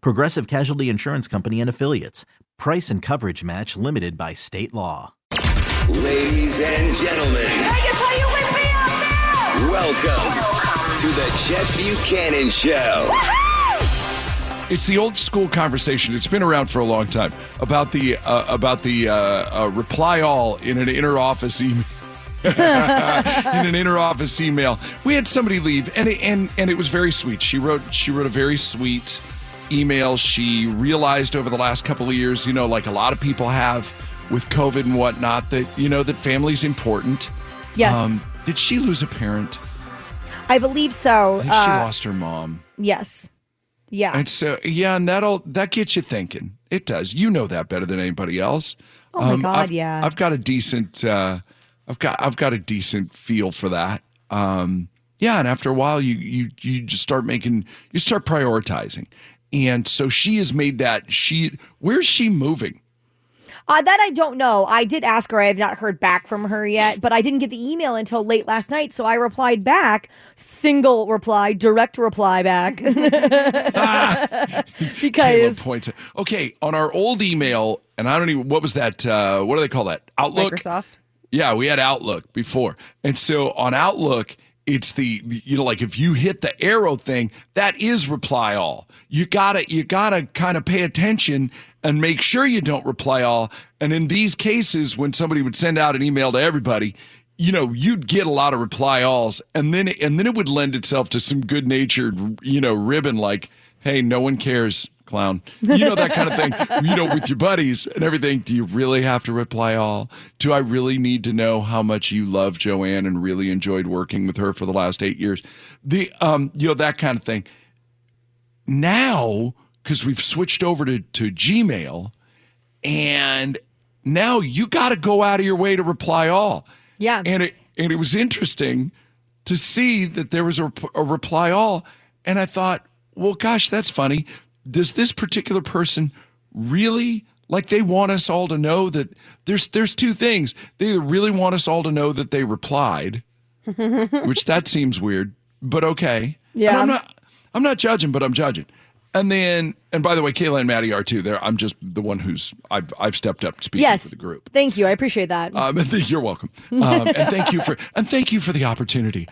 Progressive Casualty Insurance Company and Affiliates. Price and coverage match limited by state law. Ladies and gentlemen. Vegas, are you with me out there? Welcome to the Chet Buchanan Show. Woo-hoo! It's the old school conversation. It's been around for a long time about the reply all in an inner office email. In an inter-office email, we had somebody leave, and it was very sweet. She wrote a very sweet email. She realized over the last couple of years, like a lot of people have with COVID and whatnot, that that family's important. Yes. Did she lose a parent? I believe so. I think she lost her mom. Yes. Yeah. And so and that gets you thinking. It does. You know that better than anybody else. Oh my God! I've got a decent. I've got a decent feel for that. And after a while, you just start prioritizing, and so she has made that. Where's she moving? That I don't know. I did ask her. I have not heard back from her yet, but I didn't get the email until late last night. So I replied back, direct reply back. Because okay, on our old email, and I don't even what was that? What do they call that? Outlook. Microsoft. Yeah, we had Outlook before. And so on Outlook, it's the if you hit the arrow thing, that is reply all. You gotta kind of pay attention and make sure you don't reply all. And in these cases, when somebody would send out an email to everybody, you'd get a lot of reply alls, and then it would lend itself to some good natured, ribbon like, hey, no one cares, clown. That kind of thing, with your buddies and everything. Do you really have to reply all? Do I really need to know how much you love Joanne and really enjoyed working with her for the last 8 years? That kind of thing. Now, because we've switched over to Gmail, and now you got to go out of your way to reply all. Yeah. And it was interesting to see that there was a reply all, and I thought, well, gosh, that's funny. Does this particular person really they want us all to know that there's two things. They really want us all to know that they replied, which that seems weird, but okay. Yeah. And I'm not judging, but I'm judging. And by the way, Kayla and Maddie are too. I'm just the one who's I've stepped up speaking for the group. Thank you. I appreciate that. You're welcome. And thank you for the opportunity.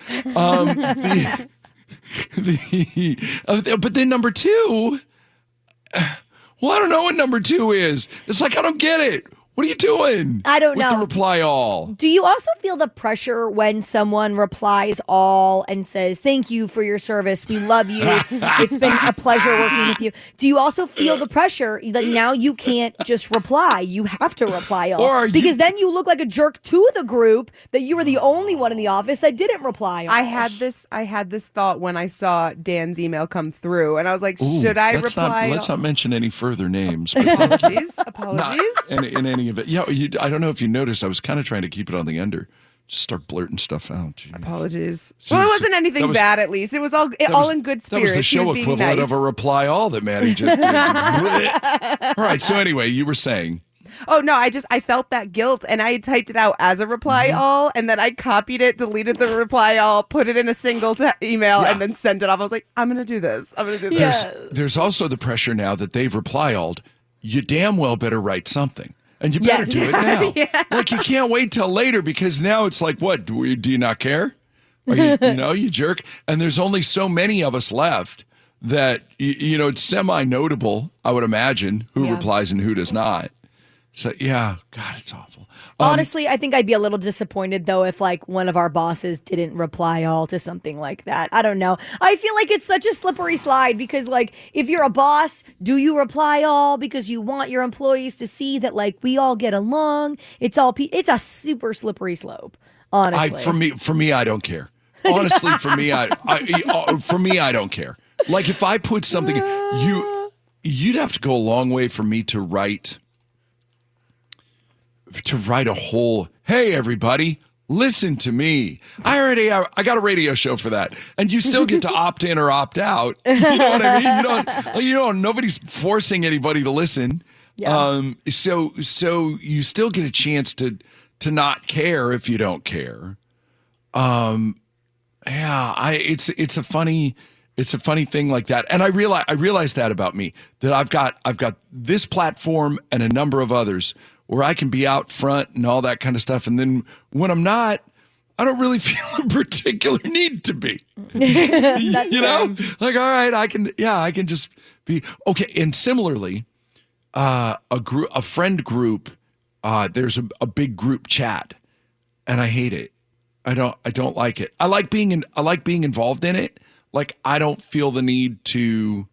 But then number two. Well, I don't know what number two is. It's I don't get it. What are you doing? I don't know. With the reply all. Do you also feel the pressure when someone replies all and says, thank you for your service. We love you. It's been a pleasure working with you. Do you also feel the pressure that now you can't just reply? You have to reply all. Because then you look like a jerk to the group that you were the only one in the office that didn't reply all. I had this thought when I saw Dan's email come through, and I was like, should I reply all? Let's not mention any further names. Apologies. Not in any of it. Yeah, I don't know if you noticed, I was kind of trying to keep it on the under. Just start blurting stuff out. Jeez. Apologies. Well, it wasn't anything bad, at least. It was all in good spirits. That was the show equivalent of a reply all that Maddie just did. All right, so anyway, you were saying. Oh, no, I felt that guilt, and I had typed it out as a reply all, and then I copied it, deleted the reply all, put it in a single email, and then sent it off. I was like, I'm going to do this. There's also the pressure now that they've reply alled. You damn well better write something. And you better do it now. Yeah. You can't wait till later, because now it's what? Do you not care? Are you jerk. And there's only so many of us left that, you know, it's semi-notable, I would imagine, who replies and who does not. So, yeah, God, it's awful. Honestly, I think I'd be a little disappointed, though, if, like, one of our bosses didn't reply all to something like that. I don't know. I feel like it's such a slippery slide because, like, if you're a boss, do you reply all because you want your employees to see that, like, we all get along? It's all it's a super slippery slope, honestly. For me, I don't care. Honestly, for me, I don't care. Like, if I put something, you'd have to go a long way for me to write... a whole, hey, everybody, listen to me. I got a radio show for that. And you still get to opt in or opt out. You know what I mean? Nobody's forcing anybody to listen. Yeah. So you still get a chance to not care if you don't care. It's a funny thing like that. And I realize that about me, that I've got this platform and a number of others where I can be out front and all that kind of stuff. And then when I'm not, I don't really feel a particular need to be. You know? Like, all right, I can just be. Okay, and similarly, a friend group, there's a big group chat, and I hate it. I don't like it. I like being involved in it. Like, I don't feel the need to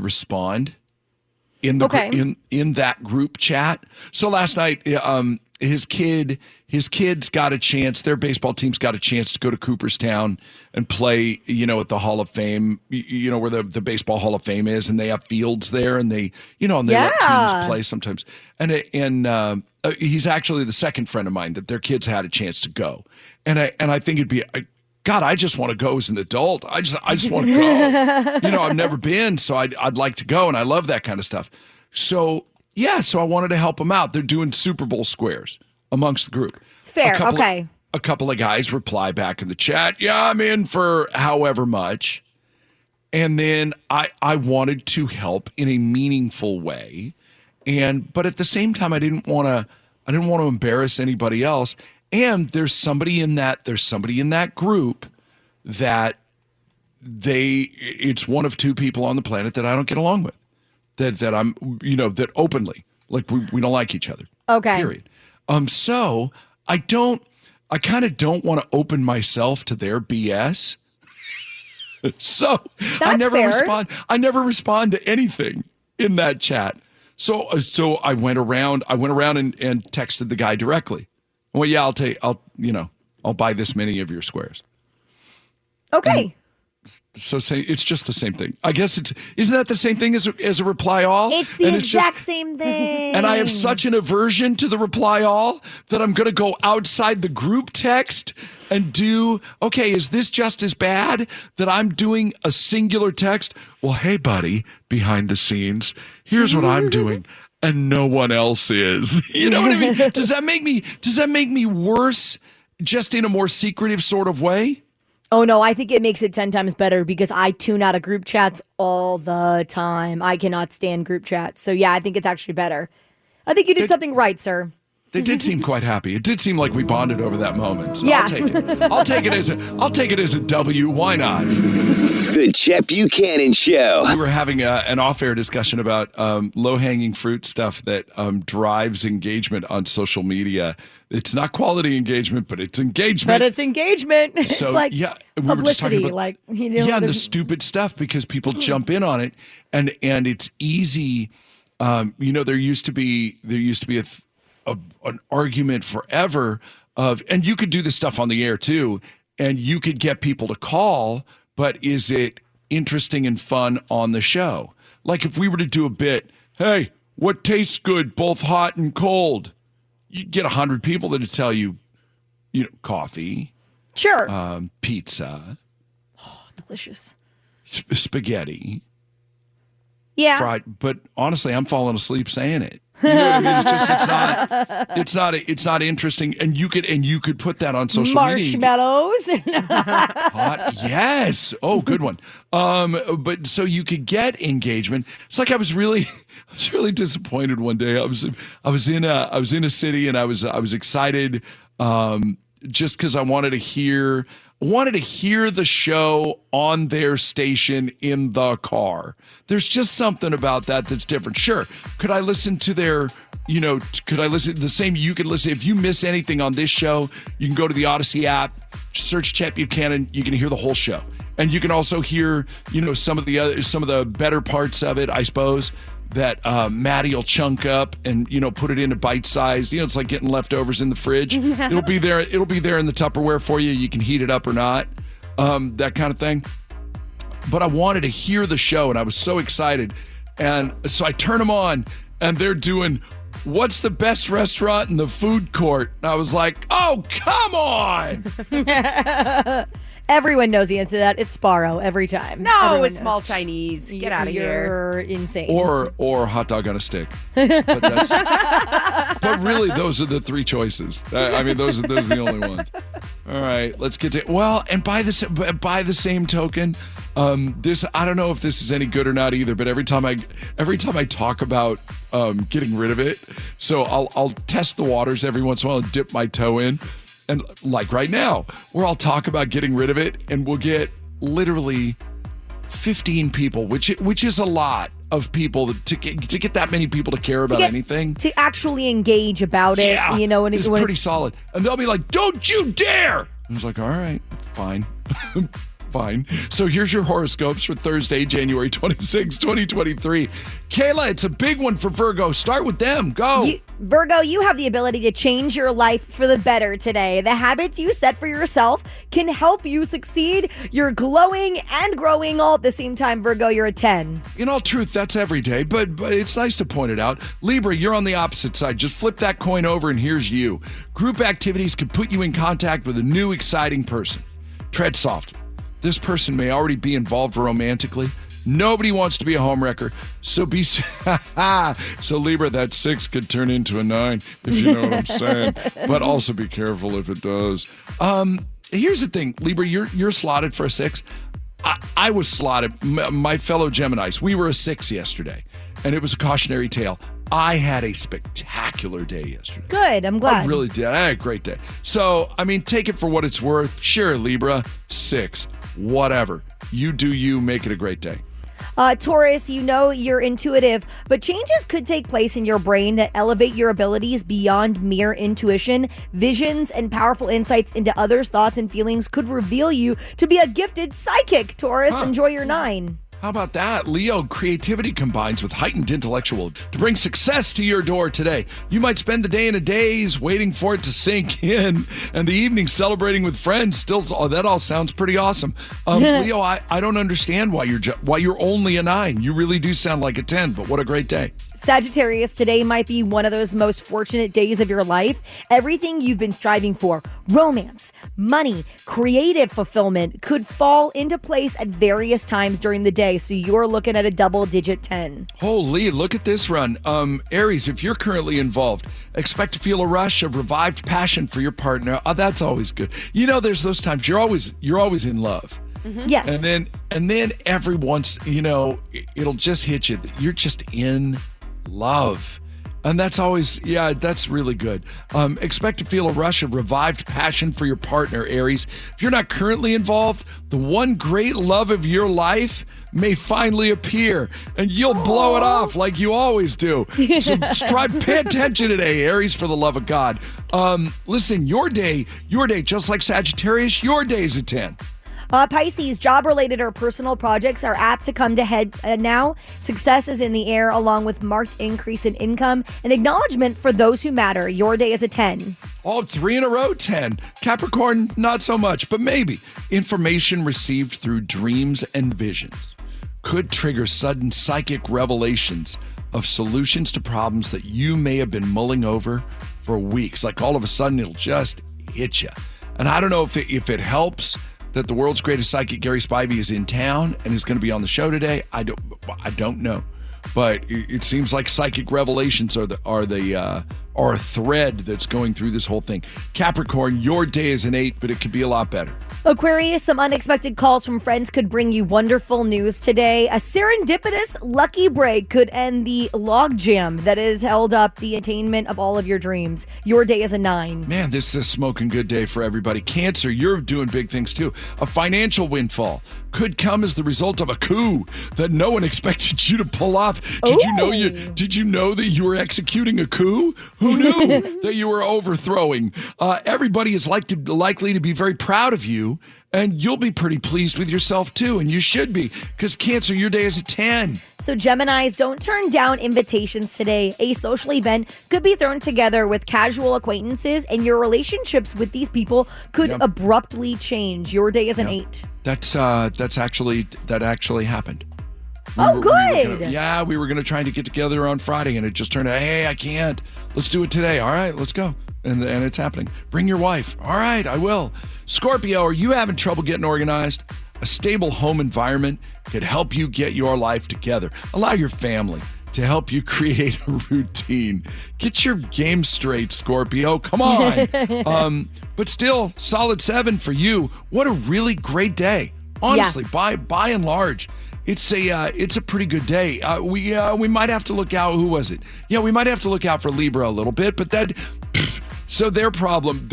respond in the in that group chat. So last night, his kids got a chance. Their baseball team's got a chance to go to Cooperstown and play, you know, at the Hall of Fame, you know, where the baseball Hall of Fame is, and they have fields there, and they, you know, and they let teams play sometimes. And he's actually the second friend of mine that their kids had a chance to go, and I think it'd be. God, I just want to go as an adult. I just want to go. You know, I've never been, so I'd like to go, and I love that kind of stuff. So, yeah, so I wanted to help them out. They're doing Super Bowl squares amongst the group. Fair, a couple of guys reply back in the chat, yeah, I'm in for however much. And then I wanted to help in a meaningful way. But at the same time, I didn't want to embarrass anybody else. And there's somebody in that group that it's one of two people on the planet that I don't get along with, that I'm, you know, that openly, like, we don't like each other. Okay. Period. So I kind of don't want to open myself to their BS. So that's I never respond to anything in that chat. So I went around and texted the guy directly. Well, yeah, I'll buy this many of your squares. Okay. And so it's just the same thing. I guess isn't that the same thing as a reply all? It's the exact same thing. And I have such an aversion to the reply all that I'm going to go outside the group text and is this just as bad that I'm doing a singular text? Well, hey, buddy, behind the scenes, here's what I'm doing. And no one else is. You know what I mean? Does that make me worse just in a more secretive sort of way? Oh, no, I think it makes it 10 times better because I tune out of group chats all the time. I cannot stand group chats. So, yeah, I think it's actually better. I think you did something right, sir. They did seem quite happy. It did seem like we bonded over that moment. So yeah. I'll take it as a W. Why not? The Chet Buchanan Show. We were having an off-air discussion about low-hanging fruit stuff that drives engagement on social media. It's not quality engagement, but it's engagement. So, it's like publicity. Were just talking about, like, you know, the stupid stuff because people jump in on it, and it's easy. You know, there used to be an argument forever of, and you could do this stuff on the air too, and you could get people to call, but is it interesting and fun on the show? Like if we were to do a bit, hey, what tastes good, both hot and cold? You'd get 100 people that'd tell you, you know, coffee. Sure. Pizza. Oh, delicious. Spaghetti. Yeah. Fried, but honestly, I'm falling asleep saying it. You know, it's not interesting, and you could put that on social media. Marshmallows, hot, yes, oh, good one. But so you could get engagement. It's like I was really disappointed one day. I was in a city, and I was excited just because I wanted to hear wanted to hear the show on their station in the car. There's just something about that that's different. Sure, could I listen to their, you know, could I listen to the same? You could listen. If you miss anything on this show, you can go to the Odyssey app, search Chet Buchanan. You can hear the whole show. And you can also hear, you know, some of the better parts of it, I suppose, that Maddie will chunk up and, you know, put it into bite size. You know, it's like getting leftovers in the fridge. Yeah. It'll be there. It'll be there in the Tupperware for you. You can heat it up or not, that kind of thing. But I wanted to hear the show, and I was so excited. And so I turn them on, and they're doing, what's the best restaurant in the food court? And I was like, oh, come on. Everyone knows the answer to that. It's Sparrow every time. No, everyone it's Mall Chinese. Get out of here. You're insane. Or hot dog on a stick. But, but really, those are the three choices. I mean, those are the only ones. All right, let's get to it. Well, and by the same token, this I don't know if this is any good or not either. But every time I talk about getting rid of it, so I'll test the waters every once in a while and dip my toe in. And like right now, where I'll talk about getting rid of it, and we'll get literally 15 people, which is a lot of people to get that many people to care about anything. To actually engage about it, yeah, you know. And it's pretty solid. And they'll be like, don't you dare! And I was like, all right, fine. Fine. So here's your horoscopes for Thursday, January 26, 2023. Kayla, it's a big one for Virgo. Start with them. Go. Virgo, you have the ability to change your life for the better today. The habits you set for yourself can help you succeed. You're glowing and growing all at the same time. Virgo, you're a 10. In all truth, that's every day, but it's nice to point it out. Libra, you're on the opposite side. Just flip that coin over and here's you. Group activities could put you in contact with a new, exciting person. Tread soft. This person may already be involved romantically. Nobody wants to be a homewrecker, so be... So Libra, that 6 could turn into a 9, if you know what I'm saying. But also be careful if it does. Here's the thing, Libra, you're slotted for a 6. I was slotted. My fellow Geminis, we were a 6 yesterday, and it was a cautionary tale. I had a spectacular day yesterday. Good, I'm glad. I really did. I had a great day. So, I mean, take it for what it's worth. Sure, Libra, 6. Whatever. You do you. Make it a great day. Taurus, you know you're intuitive, but changes could take place in your brain that elevate your abilities beyond mere intuition. Visions and powerful insights into others' thoughts and feelings could reveal you to be a gifted psychic. Taurus, enjoy your 9. How about that? Leo, creativity combines with heightened intellectual to bring success to your door today. You might spend the day in a daze waiting for it to sink in, and the evening celebrating with friends. Still, that all sounds pretty awesome. Leo, I don't understand why you're only a 9. You really do sound like a 10, but what a great day. Sagittarius, today might be one of those most fortunate days of your life. Everything you've been striving for, romance, money, creative fulfillment, could fall into place at various times during the day. So you're looking at a double-digit 10. Holy, look at this run. Aries, if you're currently involved, expect to feel a rush of revived passion for your partner. Oh, that's always good. You know, there's those times you're always in love. Mm-hmm. Yes. And then every once, you know, it'll just hit you. You're just in love. And that's always, yeah, that's really good. Expect to feel a rush of revived passion for your partner, Aries. If you're not currently involved, the one great love of your life may finally appear, and you'll blow it off like you always do. So pay attention today, Aries, for the love of God. Listen, your day, just like Sagittarius, your day's a 10. Pisces, job-related or personal projects are apt to come to head now. Success is in the air, along with marked increase in income and acknowledgement for those who matter. Your day is a 10. All 3 in a row, 10. Capricorn, not so much, but maybe. Information received through dreams and visions could trigger sudden psychic revelations of solutions to problems that you may have been mulling over for weeks. Like all of a sudden, it'll just hit you. And I don't know if it helps that the world's greatest psychic, Gary Spivey, is in town and is going to be on the show today. I don't know, but it seems like psychic revelations are the are a thread that's going through this whole thing. Capricorn, your day is an 8, but it could be a lot better. Aquarius, some unexpected calls from friends could bring you wonderful news today. A serendipitous lucky break could end the logjam that has held up the attainment of all of your dreams. Your day is a 9. Man, this is a smoking good day for everybody. Cancer, you're doing big things too. A financial windfall could come as the result of a coup that no one expected you to pull off. Did you know that you were executing a coup? Who knew that you were overthrowing? Everybody is likely to be very proud of you. And you'll be pretty pleased with yourself, too. And you should be, because Cancer, your day is a 10. So Geminis, don't turn down invitations today. A social event could be thrown together with casual acquaintances, and your relationships with these people could abruptly change. Your day is an 8. That actually happened. We were going to try to get together on Friday, and it just turned out, hey, I can't. Let's do it today. All right, let's go. And it's happening. Bring your wife. All right, I will. Scorpio, are you having trouble getting organized? A stable home environment could help you get your life together. Allow your family to help you create a routine. Get your game straight, Scorpio. Come on. But still, solid 7 for you. What a really great day. Honestly, by and large, it's a pretty good day. We might have to look out. Who was it? Yeah, we might have to look out for Libra a little bit, but that... So their problem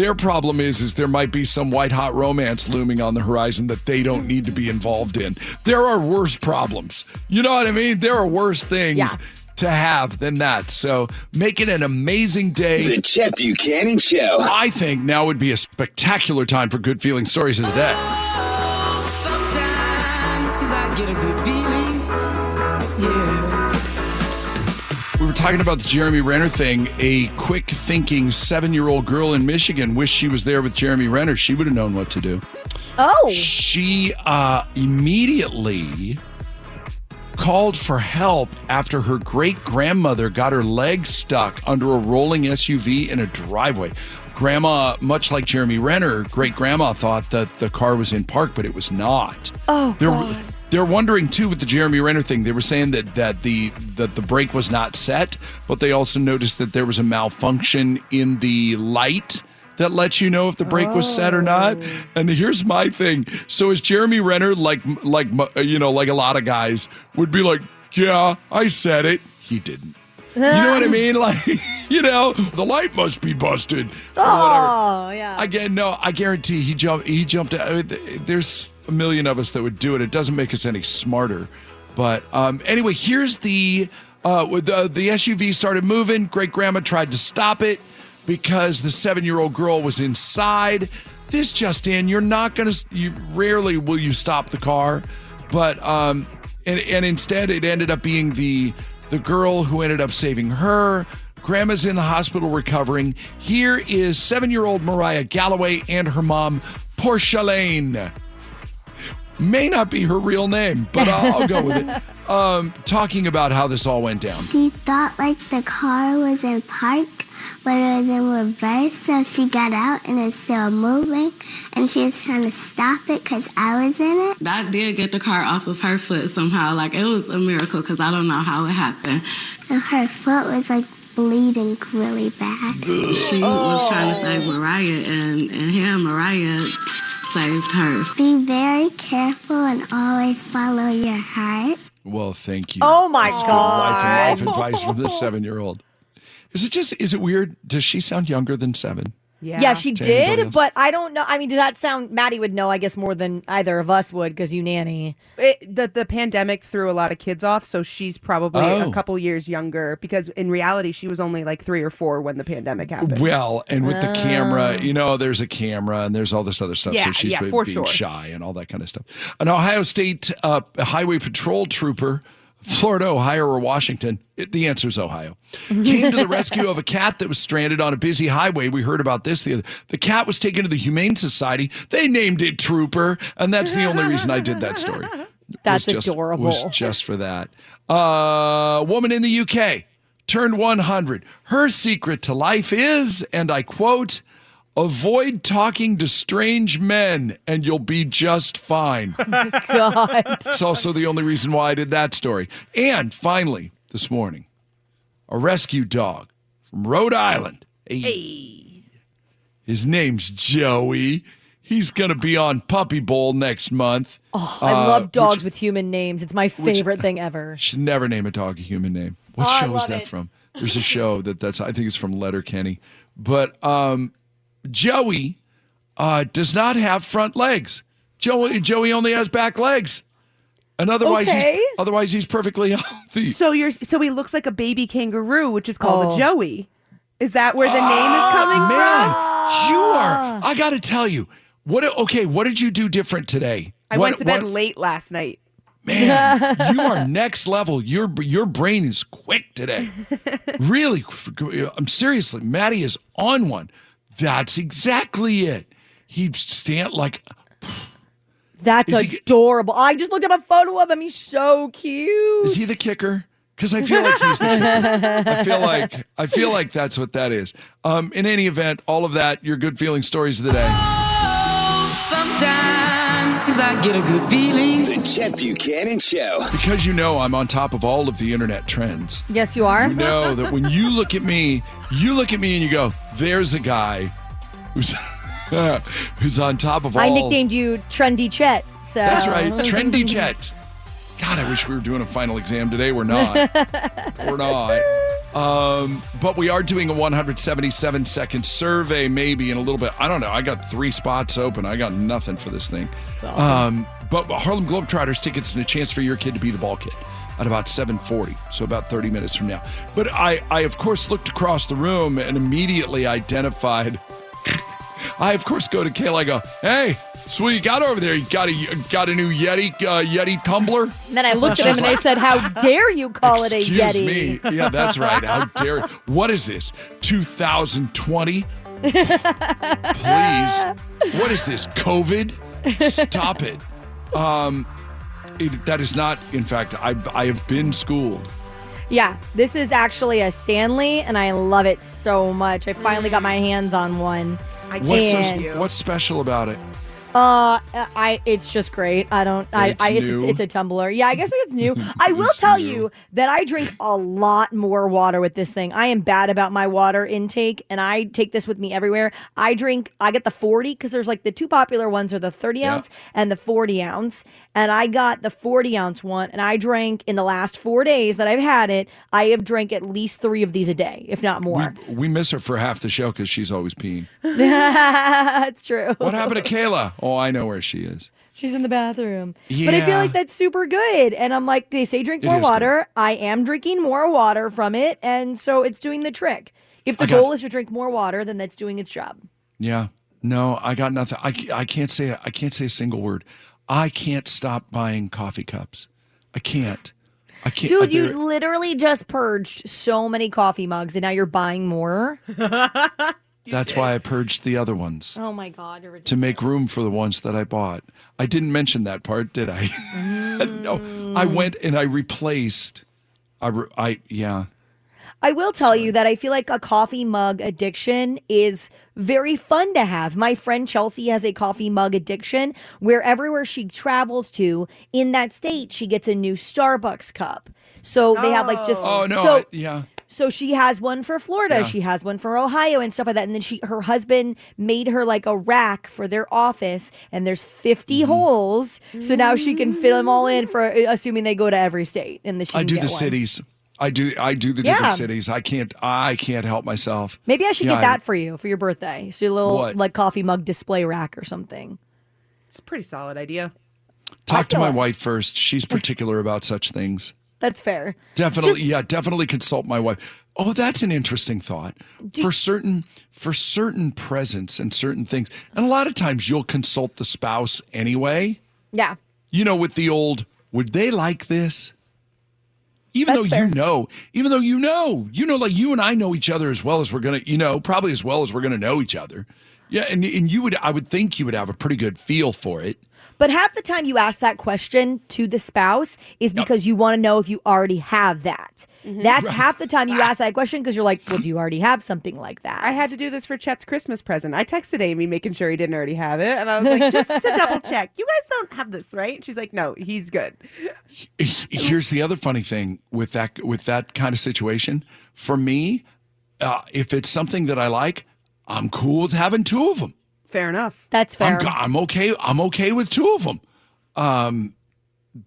is there might be some white-hot romance looming on the horizon that they don't need to be involved in. There are worse problems. You know what I mean? There are worse things to have than that. So make it an amazing day. The Chet Buchanan Show. I think now would be a spectacular time for good feeling stories of the day. Oh, sometimes I get a good feeling, We were talking about the Jeremy Renner thing. A quick-thinking 7-year-old girl in Michigan wished she was there with Jeremy Renner. She would have known what to do. Oh. She immediately called for help after her great-grandmother got her leg stuck under a rolling SUV in a driveway. Grandma, much like Jeremy Renner, great-grandma thought that the car was in park, but it was not. Oh, God. They're wondering, too, with the Jeremy Renner thing. They were saying that the brake was not set, but they also noticed that there was a malfunction in the light that lets you know if the brake was set or not. And here's my thing. So is Jeremy Renner, like a lot of guys, would be like, yeah, I said it. He didn't. You know what I mean? Like, the light must be busted. Oh, yeah. Again, no, I guarantee he jumped out. There's a million of us that would do it. It doesn't make us any smarter. But anyway, here's the SUV started moving. Great-grandma tried to stop it because the 7-year-old girl was inside. This just in, rarely will you stop the car. But, and instead it ended up being the girl who ended up saving her. Grandma's in the hospital recovering. Here is 7-year-old Mariah Galloway and her mom, Porsche Lane. May not be her real name, but I'll go with it. Talking about how this all went down. She thought the car was in park, but it was in reverse, so she got out and it's still moving, and she was trying to stop it because I was in it. I did get the car off of her foot somehow. It was a miracle because I don't know how it happened. And her foot was bleeding really bad. She was trying to save Mariah, and here Mariah saved her. Be very careful and always follow your heart. Well, thank you. Oh my God! Good life and life advice from this 7-year-old. Is it weird? Does she sound younger than 7? Yeah, she did, but I don't know. I mean, did that sound? Maddie would know, I guess, more than either of us would, because you nanny. The pandemic threw a lot of kids off, so she's probably a couple years younger, because in reality, she was only 3 or 4 when the pandemic happened. Well, and with the camera, there's a camera and there's all this other stuff, so she's being shy and all that kind of stuff. An Ohio State Highway Patrol trooper, Florida, Ohio, or Washington? The answer is Ohio. Came to the rescue of a cat that was stranded on a busy highway. We heard about this the other. The cat was taken to the Humane Society. They named it Trooper, and that's the only reason I did that story. That's adorable. Was just for that. Woman in the UK turned 100. Her secret to life is, and I quote, "Avoid talking to strange men and you'll be just fine." God. It's also the only reason why I did that story. And finally, this morning, a rescue dog from Rhode Island. Hey. His name's Joey. He's going to be on Puppy Bowl next month. Oh, I love dogs with human names. It's my favorite thing ever. Should never name a dog a human name. What show is that from? There's a show that's I think it's from Letterkenny. But Joey does not have front legs. Joey only has back legs. And otherwise, he's perfectly healthy. So he looks like a baby kangaroo, which is called a Joey. Is that where the name is coming from? You are. I got to tell you. What did you do different today? I went to bed late last night. Man, you are next level. Your brain is quick today. Really, I'm seriously. Maddie is on one. That's exactly it. He'd stand like. That's adorable. I just looked up a photo of him. He's so cute. Is he the kicker? Because I feel like he's the kicker. I feel like that's what that is. In any event, all of that, your good feeling stories of the day. Oh, sometimes I get a good feeling. The Chet Buchanan Show. Because you know I'm on top of all of the internet trends. Yes, you are. You know that when you look at me and you go, there's a guy who's on top of all. I nicknamed you Trendy Chet. So. That's right, Trendy Chet. God, I wish we were doing a final exam today. We're not. We're not. But we are doing a 177-second survey maybe in a little bit. I don't know. I got 3 spots open. I got nothing for this thing. But Harlem Globetrotters tickets and a chance for your kid to be the ball kid at about 7:40, so about 30 minutes from now. But I of course, looked across the room and immediately identified... I, of course, go to Kayla. I go, hey, so what you got over there? You got a new Yeti tumbler? And then I looked at him and I said, how dare you call it a Yeti? Excuse me. Yeah, that's right. How dare you? What is this, 2020? Please. What is this, COVID? Stop it. That is not, in fact, I have been schooled. Yeah, this is actually a Stanley, and I love it so much. I finally got my hands on one. What's special about it? It's just great. I don't. It's a tumbler. Yeah, I guess it's new. I will tell you that I drink a lot more water with this thing. I am bad about my water intake, and I take this with me everywhere. I get the 40 because there's like the 2 popular ones are the 30 ounce and the 40 ounce, and I got the 40 ounce one, and I drank in the last 4 days that I've had it. I have drank at least 3 of these a day, if not more. We miss her for half the show because she's always peeing. That's true. What happened to Kayla? Oh, I know where she is. She's in the bathroom. Yeah. But I feel like that's super good. And I'm like, they say drink more water. Good. I am drinking more water from it. And so it's doing the trick. If the goal is to drink more water, then that's doing its job. Yeah. No, I got nothing. I can't say a single word. I can't stop buying coffee cups. I can't. Dude, you literally just purged so many coffee mugs and now you're buying more. That's why I purged the other ones. Oh, my God. You're ridiculous. To make room for the ones that I bought. I didn't mention that part, did I? No. I went and I replaced. I will tell you that I feel like a coffee mug addiction is very fun to have. My friend Chelsea has a coffee mug addiction where everywhere she travels to in that state, she gets a new Starbucks cup. So they have like just. Oh, no. So she has one for Florida, she has one for Ohio and stuff like that. And then her husband made her like a rack for their office and there's 50 holes. So now she can fit them all in for assuming they go to every state and the I do the one. Cities. I do the different cities. I can't help myself. Maybe I should get that for your birthday. So a little like coffee mug display rack or something. It's a pretty solid idea. Talk to my wife first. She's particular about such things. That's fair. Definitely consult my wife. Oh, that's an interesting thought. For certain presents and certain things. And a lot of times you'll consult the spouse anyway. Yeah. You know, with the old, would they like this? Even though you know, like you and I know each other as well as we're going to, probably as well as we're going to know each other. Yeah, and I would think you would have a pretty good feel for it. But half the time you ask that question to the spouse is because you want to know if you already have that. Mm-hmm. That's half the time you ask that question because you're like, well, do you already have something like that? I had to do this for Chet's Christmas present. I texted Amy making sure he didn't already have it. And I was like, just to double check. You guys don't have this, right? She's like, no, he's good. Here's the other funny thing with that kind of situation. For me, if it's something that I like, I'm cool with having two of them. Fair enough. That's fair. I'm okay. I'm okay with two of them.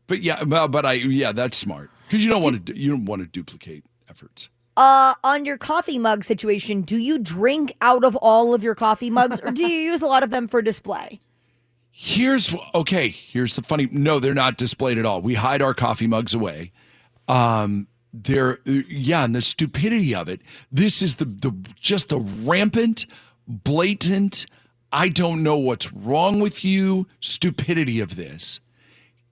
But yeah, that's smart, because you don't want to. You don't want to duplicate efforts. On your coffee mug situation, do you drink out of all of your coffee mugs, or do you use a lot of them for display? Here's the funny. No, they're not displayed at all. We hide our coffee mugs away. And the stupidity of it. This is the rampant, blatant, I don't know what's wrong with you stupidity of this,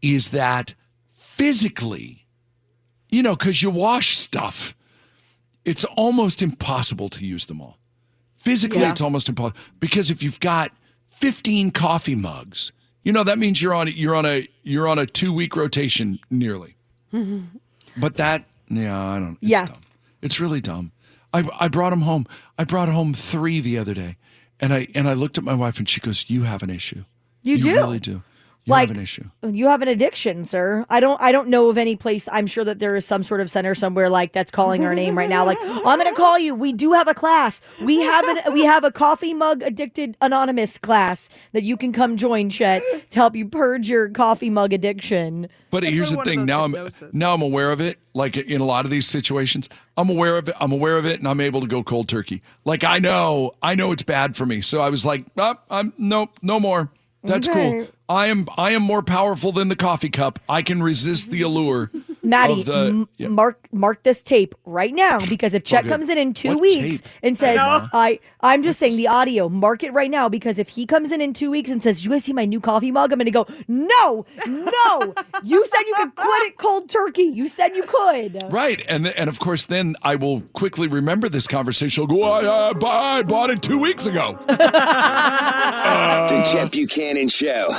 is that physically, because you wash stuff, it's almost impossible to use them all. Physically, yes. It's almost impossible, because if you've got 15 coffee mugs, that means you're on a 2-week rotation nearly. But I don't. It's dumb. It's really dumb. I brought them home. I brought home 3 the other day, and I looked at my wife and she goes, "You have an issue. You do. Really do. You have an issue. You have an addiction, sir. I don't know of any place. I'm sure that there is some sort of center somewhere that's calling our name right now. Like, I'm going to call you. We do have a class. We have a coffee mug addicted anonymous class that you can come join, Chet, to help you purge your coffee mug addiction. But here's the thing. Now I'm aware of it. Like in a lot of these situations, I'm aware of it. And I'm able to go cold turkey. Like I know it's bad for me. So I was like, no more. That's cool. I am more powerful than the coffee cup. I can resist the allure. Maddie, mark this tape right now, because if Chet comes in 2 weeks and says, I'm just saying the audio, mark it right now, because if he comes in 2 weeks and says, you guys see my new coffee mug? I'm going to go, no, you said you could quit it cold turkey. You said you could. Right. And of course, then I will quickly remember this conversation. I'll go, I bought it 2 weeks ago. The Chet Buchanan Show.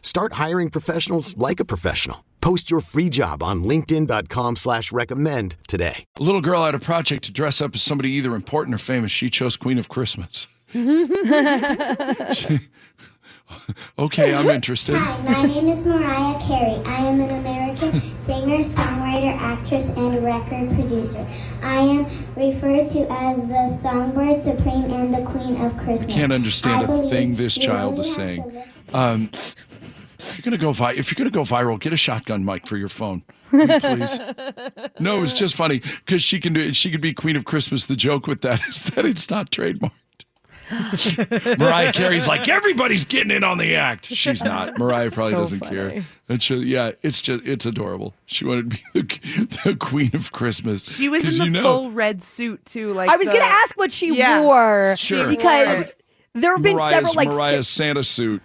Start hiring professionals like a professional. Post your free job on linkedin.com/recommend today. A little girl had a project to dress up as somebody either important or famous. She chose Queen of Christmas. Okay, I'm interested. Hi, my name is Mariah Carey. I am an American singer, songwriter, actress, and record producer. I am referred to as the Songbird Supreme and the Queen of Christmas. I can't understand a thing this child is saying. If you're gonna go viral, get a shotgun mic for your phone, please. No, it's just funny because she can do it. She could be Queen of Christmas. The joke with that is that it's not trademarked. Mariah Carey's like, everybody's getting in on the act. She's not. Mariah probably doesn't care. And it's adorable. She wanted to be the Queen of Christmas. She was in the full red suit too. Like I was gonna ask what she wore, sure. Because there have been several like Mariah's Santa suit.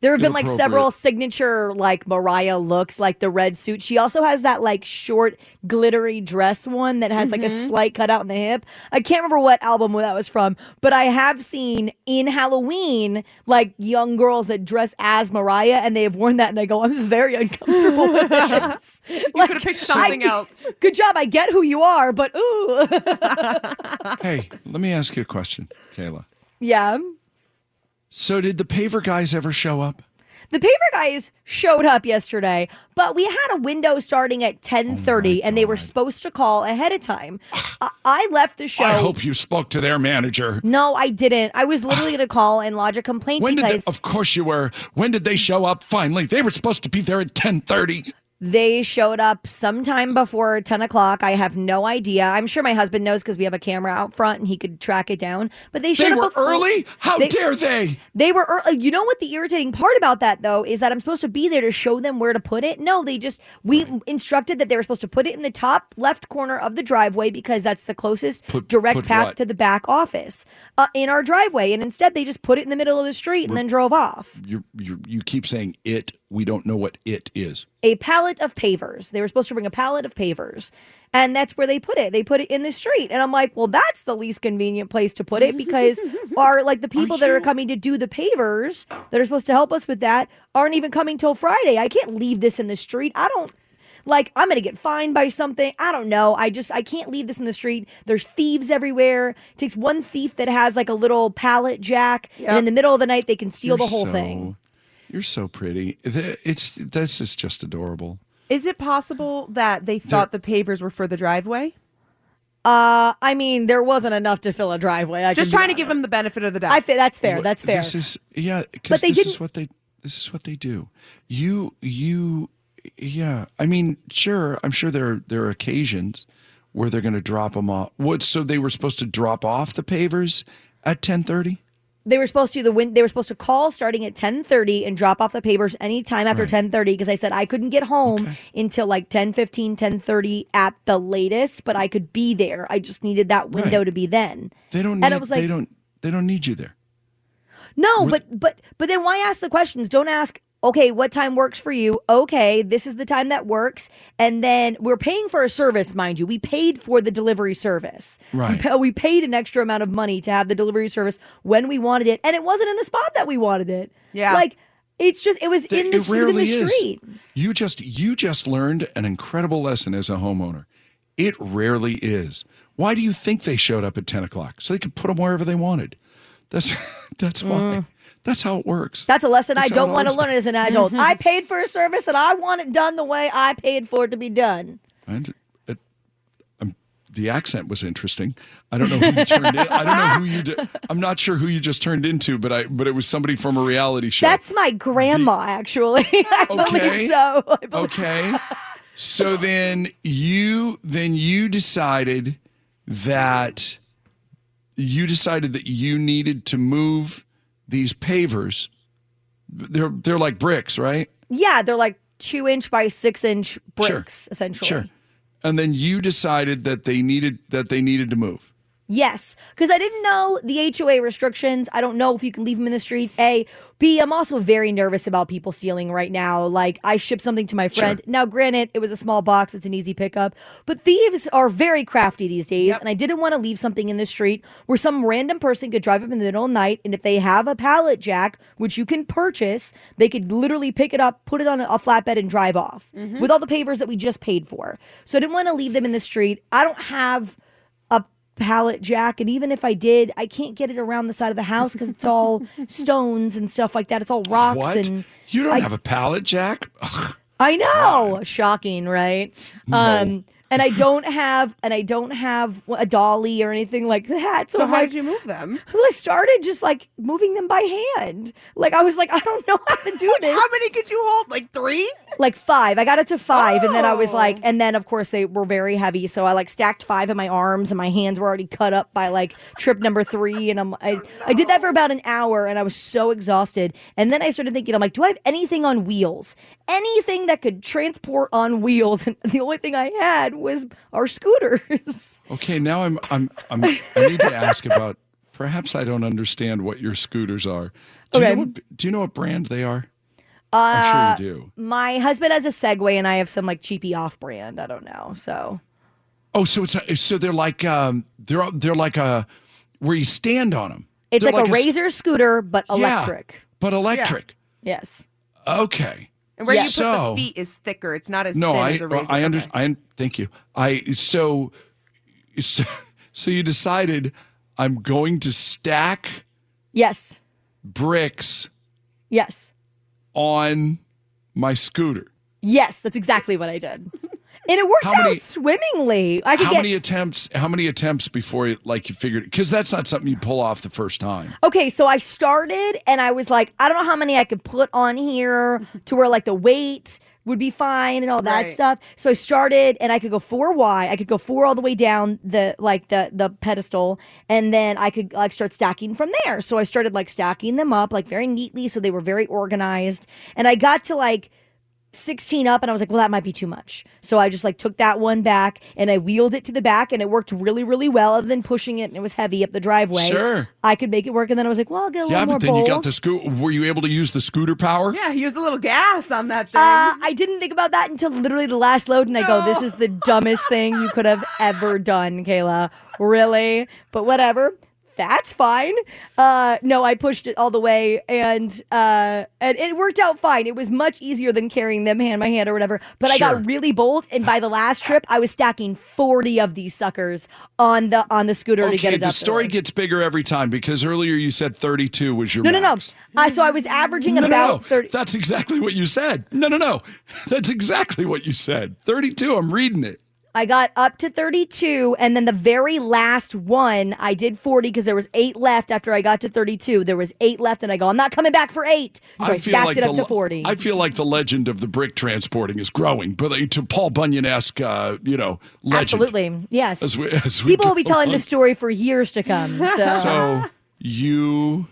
There have been like several signature like Mariah looks, like the red suit. She also has that like short glittery dress one that has like a slight cutout in the hip. I can't remember what album that was from, but I have seen in Halloween like young girls that dress as Mariah and they have worn that and I go, I'm very uncomfortable with this. You could have picked something else. Good job. I get who you are, but ooh. Hey, let me ask you a question, Kayla. Yeah. So did the paver guys ever show up? The paver guys showed up yesterday, but we had a window starting at 10:30, and they were supposed to call ahead of time. I left the show. I hope you spoke to their manager. No, I didn't. I was literally going to call and lodge a complaint. Of course you were. When did they show up? Finally, they were supposed to be there at 10:30. They showed up sometime before 10 o'clock. I have no idea. I'm sure my husband knows because we have a camera out front and he could track it down. But they showed up. They were early? How dare they? They were early. You know what the irritating part about that, though, is that I'm supposed to be there to show them where to put it? No, they just, we instructed that they were supposed to put it in the top left corner of the driveway because that's the closest direct path to the back office in our driveway. And instead, they just put it in the middle of the street and then drove off. You keep saying it. We don't know what it is. A pallet of pavers. They were supposed to bring a pallet of pavers. And that's where they put it. They put it in the street. And I'm like, well, that's the least convenient place to put it because the people that are coming to do the pavers that are supposed to help us with that aren't even coming till Friday. I can't leave this in the street. I'm going to get fined by something. I don't know. I can't leave this in the street. There's thieves everywhere. It takes one thief that has like a little pallet jack. Yep. And in the middle of the night, they can steal the whole thing. You're so pretty. This is just adorable. Is it possible that they thought the pavers were for the driveway? I mean, there wasn't enough to fill a driveway. Just trying to give them the benefit of the doubt. That's fair. That's fair. Because this is what they do. I mean, sure. I'm sure there are occasions where they're going to drop them off. So they were supposed to drop off the pavers at 10:30. They were supposed to they were supposed to call starting at 10:30 and drop off the papers anytime after 10:30 because I said I couldn't get home until like 10:15, 10:30 at the latest, but I could be there. I just needed that window to be then. They don't need you there. No, but then why ask the questions? Don't ask, okay, what time works for you? Okay, this is the time that works. And then we're paying for a service, mind you. We paid for the delivery service. Right. We paid an extra amount of money to have the delivery service when we wanted it. And it wasn't in the spot that we wanted it. Yeah. Like, it's just, it was in the street. You just learned an incredible lesson as a homeowner. It rarely is. Why do you think they showed up at 10 o'clock? So they could put them wherever they wanted. That's why. That's how it works. That's a lesson I don't want to learn as an adult. I paid for a service, and I want it done the way I paid for it to be done. And the accent was interesting. I don't know who you turned in. I don't know who you did. I'm not sure who you just turned into, but it was somebody from a reality show. That's my grandma, actually. I believe so. Okay. So then you decided that you needed to move. These pavers, they're like bricks, right? Yeah, they're like 2-inch by 6-inch bricks, essentially. Sure. And then you decided that they needed to move. Yes, because I didn't know the HOA restrictions. I don't know if you can leave them in the street, A. B, I'm also very nervous about people stealing right now. Like, I shipped something to my friend. Now, granted, it was a small box. It's an easy pickup. But thieves are very crafty these days, and I didn't want to leave something in the street where some random person could drive up in the middle of the night, and if they have a pallet jack, which you can purchase, they could literally pick it up, put it on a flatbed, and drive off with all the pavers that we just paid for. So I didn't want to leave them in the street. I don't have pallet jack, and even if I did, I can't get it around the side of the house because it's all stones and stuff like that. It's all rocks. What? And you don't have a pallet jack? Ugh. I know. God. Shocking, right? No. And I don't have a dolly or anything like that. So how did you move them? Well, I started just like moving them by hand. Like I was like, I don't know how to do this. How many could you hold? Like 3? Like 5. I got it to 5, and then I was like, and then of course they were very heavy, so I like stacked 5 in my arms, and my hands were already cut up by like trip number 3, and I did that for about an hour, and I was so exhausted. And then I started thinking, I'm like, do I have anything on wheels? Anything that could transport on wheels? And the only thing I had was our scooters. Okay, now I need to ask about, perhaps I don't understand what your scooters are. Do you know what brand they are? I'm sure you do. My husband has a Segway, and I have some like cheapy off-brand. I don't know. So, so they're like they're like a where you stand on them. It's like a Razor scooter, but electric. Yeah, but electric. Yeah. Yes. Okay. And where you put the feet is thicker. It's not as thin as a Razor. Thank you. So you decided I'm going to stack Yes. Bricks. Yes. On my scooter. Yes, that's exactly what I did. And it worked out swimmingly. I could how many attempts before you figured it? Because that's not something you pull off the first time. Okay, so I started and I was like, I don't know how many I could put on here to where the weight would be fine and all that stuff. So I started and I could go 4Y. I could go 4 all the way down the pedestal, and then I could start stacking from there. So I started stacking them up very neatly, so they were very organized. And I got to 16 up, and I was like, well, that might be too much. So I just took that one back and I wheeled it to the back, and it worked really, really well. Other than pushing it, and it was heavy up the driveway. Sure, I could make it work. And then I was like, well, I'll get a little more bold. Yeah, but then you got the scooter. Were you able to use the scooter power? Yeah, use a little gas on that thing. I didn't think about that until literally the last load, and I go, this is the dumbest thing you could have ever done, Kayla. Really? But whatever. That's fine. No, I pushed it all the way, and it worked out fine. It was much easier than carrying them hand by hand or whatever. But I got really bold, and by the last trip, I was stacking 40 of these suckers on the scooter to get it up. Okay, the story gets bigger every time, because earlier you said 32 was your max. No. So I was averaging about 30. That's exactly what you said. No. That's exactly what you said. 32. I'm reading it. I got up to 32, and then the very last one, I did 40 because there was 8 left after I got to 32. There was 8 left, and I go, I'm not coming back for 8. So I stacked it up to 40. I feel like the legend of the brick transporting is growing, but to Paul Bunyan-esque, legend. Absolutely, yes. As we people will be telling this story for years to come. So you...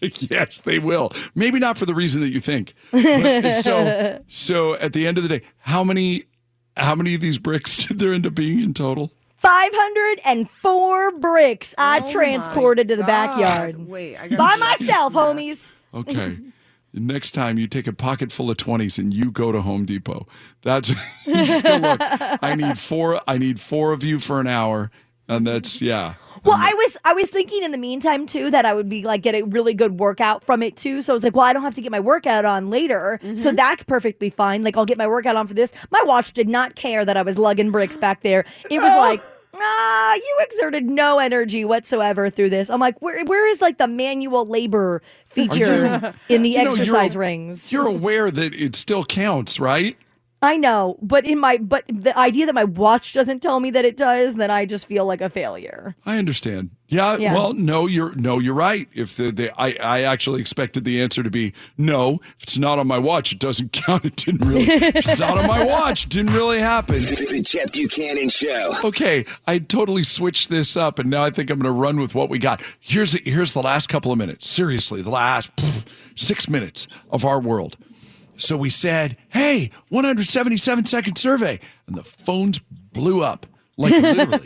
Yes, they will. Maybe not for the reason that you think. But so at the end of the day, how many of these bricks did there end up being in total? 504 bricks I transported to the backyard. Wait, by myself, homies. Okay. Next time you take a pocket full of 20s and you go to Home Depot. That's you still look. I need four of you for an hour. And that's, yeah. Well, I was thinking in the meantime, too, that I would be get a really good workout from it, too. So I was like, well, I don't have to get my workout on later. Mm-hmm. So that's perfectly fine. I'll get my workout on for this. My watch did not care that I was lugging bricks back there. It was you exerted no energy whatsoever through this. I'm like, where is the manual labor feature in the exercise rings? You're aware that it still counts, right? I know, but the idea that my watch doesn't tell me that it does, then I just feel like a failure. I understand. Yeah. Well, you're right. If I actually expected the answer to be no. If it's not on my watch, it doesn't count. If it's not on my watch, it didn't really happen. The Chet Buchanan Show. Okay, I totally switched this up, and now I think I'm going to run with what we got. Here's the last couple of minutes. Seriously, the last 6 minutes of our world. So we said, hey, 177-second survey. And the phones blew up. Literally.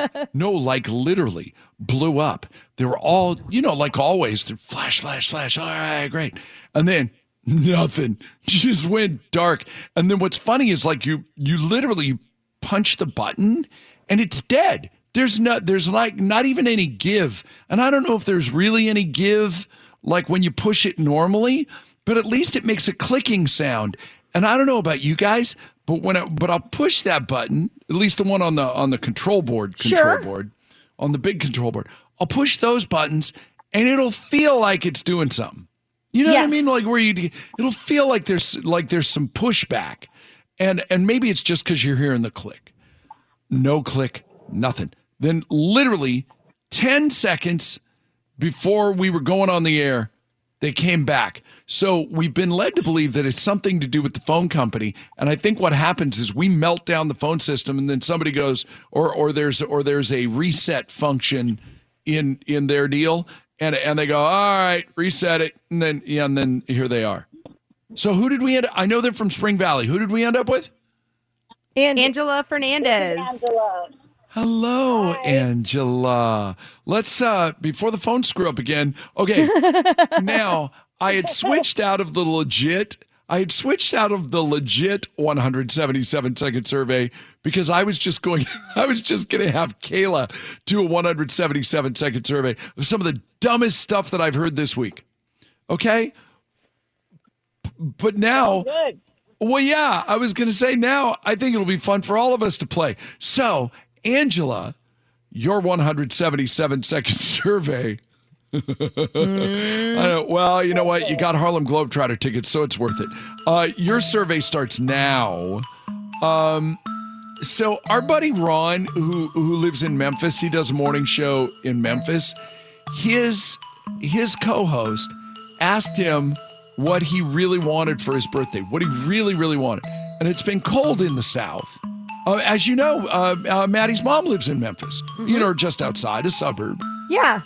Literally blew up. They were all, always, flash, flash, flash. All right, great. And then nothing. Just went dark. And then what's funny is you literally punch the button and it's dead. There's not even any give. And I don't know if there's really any give, when you push it normally. But at least it makes a clicking sound. And I don't know about you guys, but I'll push that button, at least the one on the control board, on the big control board. I'll push those buttons and it'll feel like it's doing something. You know what I mean? It'll feel like there's some pushback. And maybe it's just because you're hearing the click. No click, nothing. Then literally 10 seconds before we were going on the air, they came back. So we've been led to believe that it's something to do with the phone company. And I think what happens is we melt down the phone system, and then somebody goes, or there's a reset function in their deal, and they go, all right, reset it, and then here they are. So who did we end up? I know they're from Spring Valley. Who did we end up with? Angela Fernandez. Angela. Hello, hi. Angela. Let's, before the phone screw up again. Okay, now I had switched out of the legit 177-second survey because I was just going to have Kayla do a 177-second survey of some of the dumbest stuff that I've heard this week. Okay? But now... Good. Well, yeah, I was going to say now I think it'll be fun for all of us to play. So... Angela, your 177-second survey I know, well, you know what? You got Harlem Globetrotter tickets, so it's worth it. Your survey starts now. So our buddy Ron, who lives in Memphis, he does a morning show in Memphis. His co-host asked him what he really wanted for his birthday, what he really, really wanted. And it's been cold in the South. As you know, Maddie's mom lives in Memphis, you know, just outside a suburb. Yeah.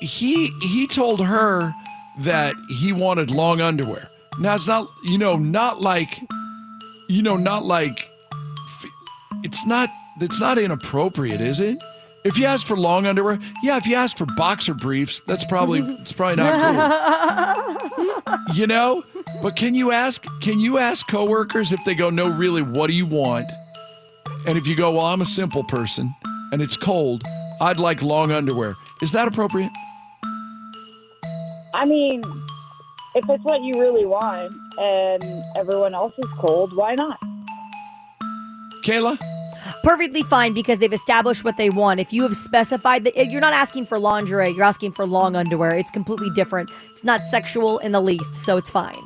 He told her that he wanted long underwear. Now, it's not, it's not inappropriate, is it? If you ask for long underwear, yeah, if you ask for boxer briefs, it's probably not cool. You know? But can you ask coworkers if they go, no, really, what do you want? And if you go, well, I'm a simple person and it's cold, I'd like long underwear. Is that appropriate? I mean, if it's what you really want and everyone else is cold, why not? Kayla? Perfectly fine, because they've established what they want. If you have specified that you're not asking for lingerie, you're asking for long underwear. It's completely different. It's not sexual in the least, so it's fine.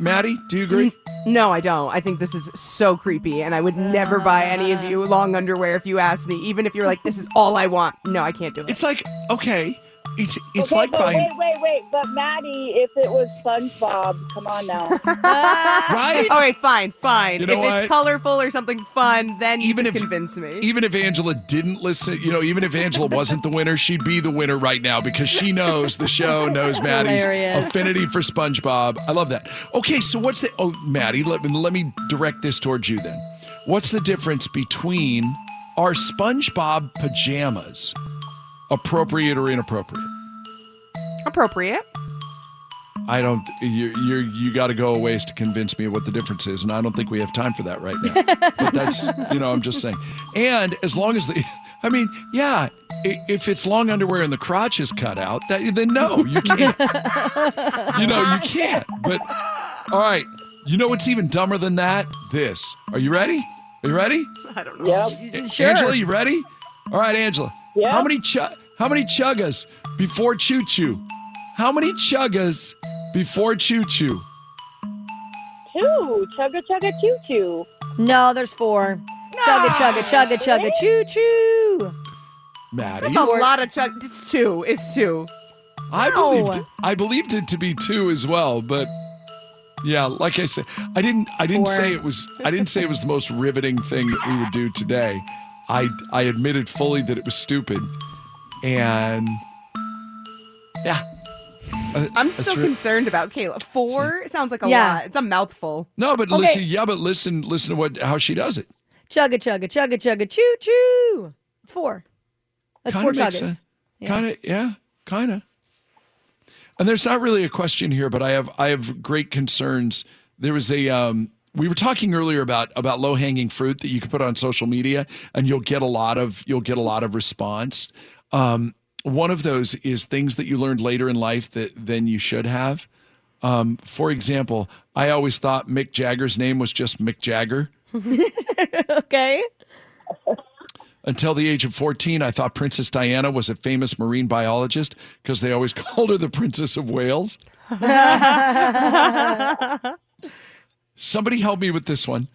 Maddie, do you agree? No, I don't. I think this is so creepy, and I would never buy any of you long underwear if you asked me, even if you're like, this is all I want. No, I can't do it. It's like, okay, it's okay, like buying... Wait, but Maddie, if it was SpongeBob, come on now. Right? All right, fine. You know, if it's colorful or something fun, then even you convince me. Even if Angela didn't listen, even if Angela wasn't the winner, she'd be the winner right now because she knows the show, knows Maddie's affinity for SpongeBob. I love that. Okay, so what's the... Oh, Maddie, let me direct this towards you then. What's the difference between our SpongeBob pajamas... appropriate or inappropriate? Appropriate. I don't. You got to go a ways to convince me what the difference is, and I don't think we have time for that right now. But that's, I'm just saying. And as long as if it's long underwear and the crotch is cut out, then no, you can't. You can't. But all right, what's even dumber than that? This. Are you ready? I don't know. Yep. Sure. Angela, you ready? All right, Angela. Yeah. How many chuggas before choo-choo? How many chuggas before choo-choo? Two. Chugga-chugga choo-choo. No, there's four. No. Chugga-chugga-chugga-chugga choo-choo. Maddie? That's a lot of chuggas. It's two. I believed it to be two as well, but... Yeah, like I said, I didn't say it was the most riveting thing that we would do today. I admitted fully that it was stupid, and yeah. I'm still concerned about Kayla. Four sounds like a lot. It's a mouthful. No, but okay. listen to how she does it. Chugga, chugga, chugga, chugga, choo, choo. It's four. That's kinda four chuggas. Kind of. And there's not really a question here, but I have great concerns. There was a... We were talking earlier about low-hanging fruit that you can put on social media, and you'll get a lot of response. One of those is things that you learned later in life than you should have. For example, I always thought Mick Jagger's name was just Mick Jagger. Okay. Until the age of 14, I thought Princess Diana was a famous marine biologist because they always called her the Princess of Wales. Somebody help me with this one.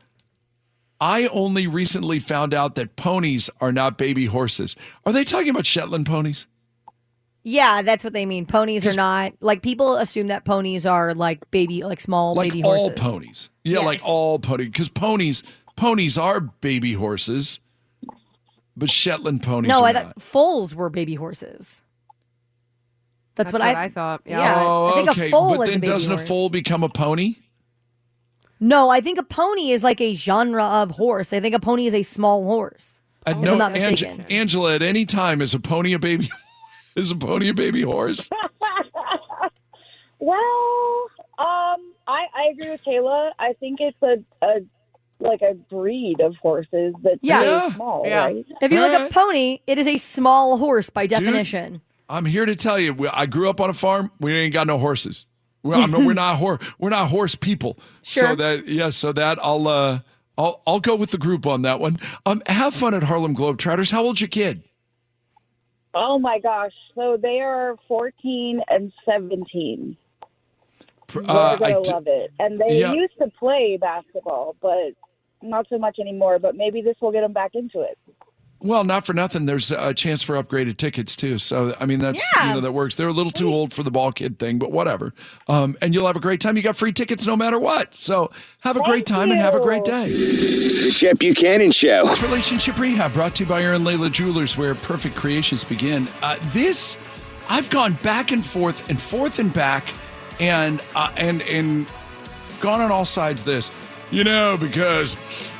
I only recently found out that ponies are not baby horses. Are they talking about Shetland ponies? Yeah, that's what they mean. Ponies are not. Like, people assume that ponies are like baby, like small baby horses. Like all ponies. Yeah, yes. Like all ponies. Because ponies are baby horses, but Shetland ponies are not. No, I thought foals were baby horses. That's what I thought. Yeah. Oh, I think a foal is a baby horse. But then doesn't a foal become a pony? No, I think a pony is like a genre of horse. I think a pony is a small horse. I'm not mistaken. Angela, at any time, is a pony a baby horse? Well, I agree with Kayla. I think it's a breed of horses that's really small, right? If you look at pony, it is a small horse by definition. Dude, I'm here to tell you, I grew up on a farm. We ain't got no horses. We're not horse people. Sure. So I'll go with the group on that one. Have fun at Harlem Globetrotters. How old's your kid? Oh, my gosh. So they are 14 and 17. They're going to love it. And they used to play basketball, but not so much anymore. But maybe this will get them back into it. Well, not for nothing. There's a chance for upgraded tickets, too. So, I mean, that's, you know, that works. They're a little too old for the ball kid thing, but whatever. And you'll have a great time. You got free tickets no matter what. So have a great time and have a great day. The Chet Buchanan Show. It's Relationship Rehab, brought to you by Aaron Layla Jewelers, where perfect creations begin. This, I've gone back and forth and forth and back and gone on all sides of this. You know, because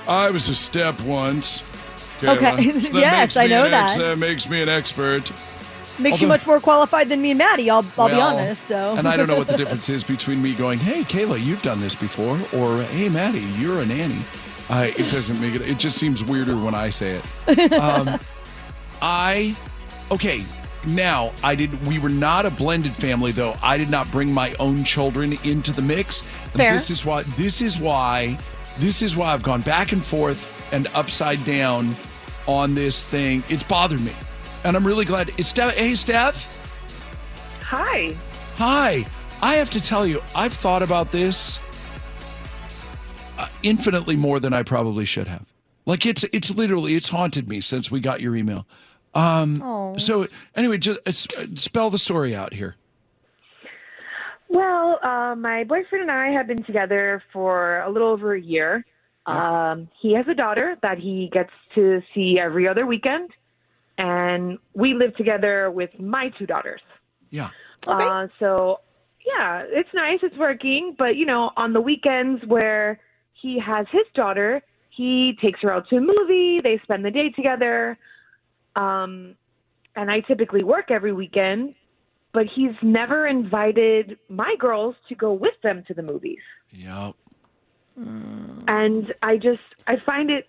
I was a step once. Okay. So yes, I know that. That makes me an expert. Makes you much more qualified than me and Maddie, I'll be honest. So, and I don't know what the difference is between me going, hey, Kayla, you've done this before, or hey, Maddie, you're a nanny. It doesn't make it. It just seems weirder when I say it. We were not a blended family, though. I did not bring my own children into the mix. Fair. And this is why I've gone back and forth and upside down on this thing. It's bothered me. And I'm really glad. It's Steph. Hey, Steph. Hi. I have to tell you, I've thought about this infinitely more than I probably should have. Like, it's literally, it's haunted me since we got your email. So anyway, just spell the story out here. Well, my boyfriend and I have been together for a little over a year. He has a daughter that he gets to see every other weekend, and we live together with my two daughters. Yeah. Okay. So, it's nice. It's working. But, you know, on the weekends where he has his daughter, he takes her out to a movie. They spend the day together. And I typically work every weekend, but he's never invited my girls to go with them to the movies. Yep. And I find it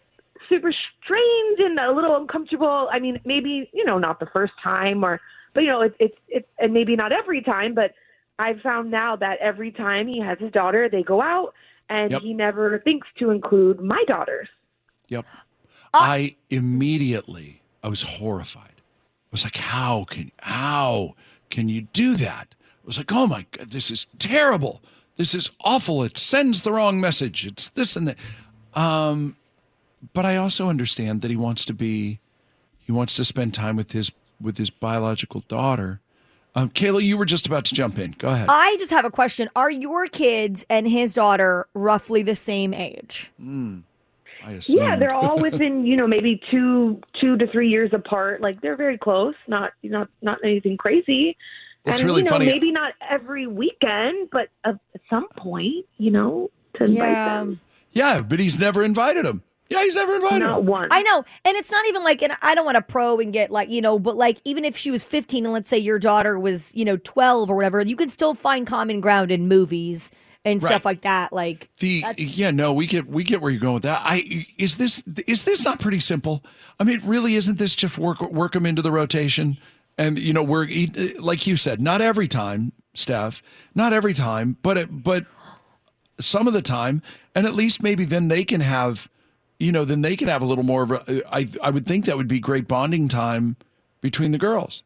super strange and a little uncomfortable. I mean, maybe, you know, not the first time but you know, it's and maybe not every time, but I've found now that every time he has his daughter, they go out and he never thinks to include my daughters. Yep. I was horrified. I was like, how can you do that? I was like, oh my God, this is terrible. This is awful. It sends the wrong message. It's this and that. But I also understand that he wants to spend time with his biological daughter. Kayla, you were just about to jump in. Go ahead. I just have a question. Are your kids and his daughter roughly the same age? I assume. Yeah, they're all within, you know, maybe two to 3 years apart. Like, they're very close. Not anything crazy. It's really funny. Maybe not every weekend, but at some point, you know, to invite them. Yeah, but he's never invited them. Yeah, he's never invited them. Not once. I know. And it's not even like, and I don't want to probe and get like, you know, but like even if she was 15 and let's say your daughter was, you know, 12 or whatever, you can still find common ground in movies and stuff like that. Like we get where you're going with that. Is this not pretty simple? I mean, really, isn't this just work them into the rotation? And, you know, we're like you said, not every time, Steph, not every time, but some of the time. And at least maybe then they can have, you know, a little more of a, I would think that would be great bonding time between the girls.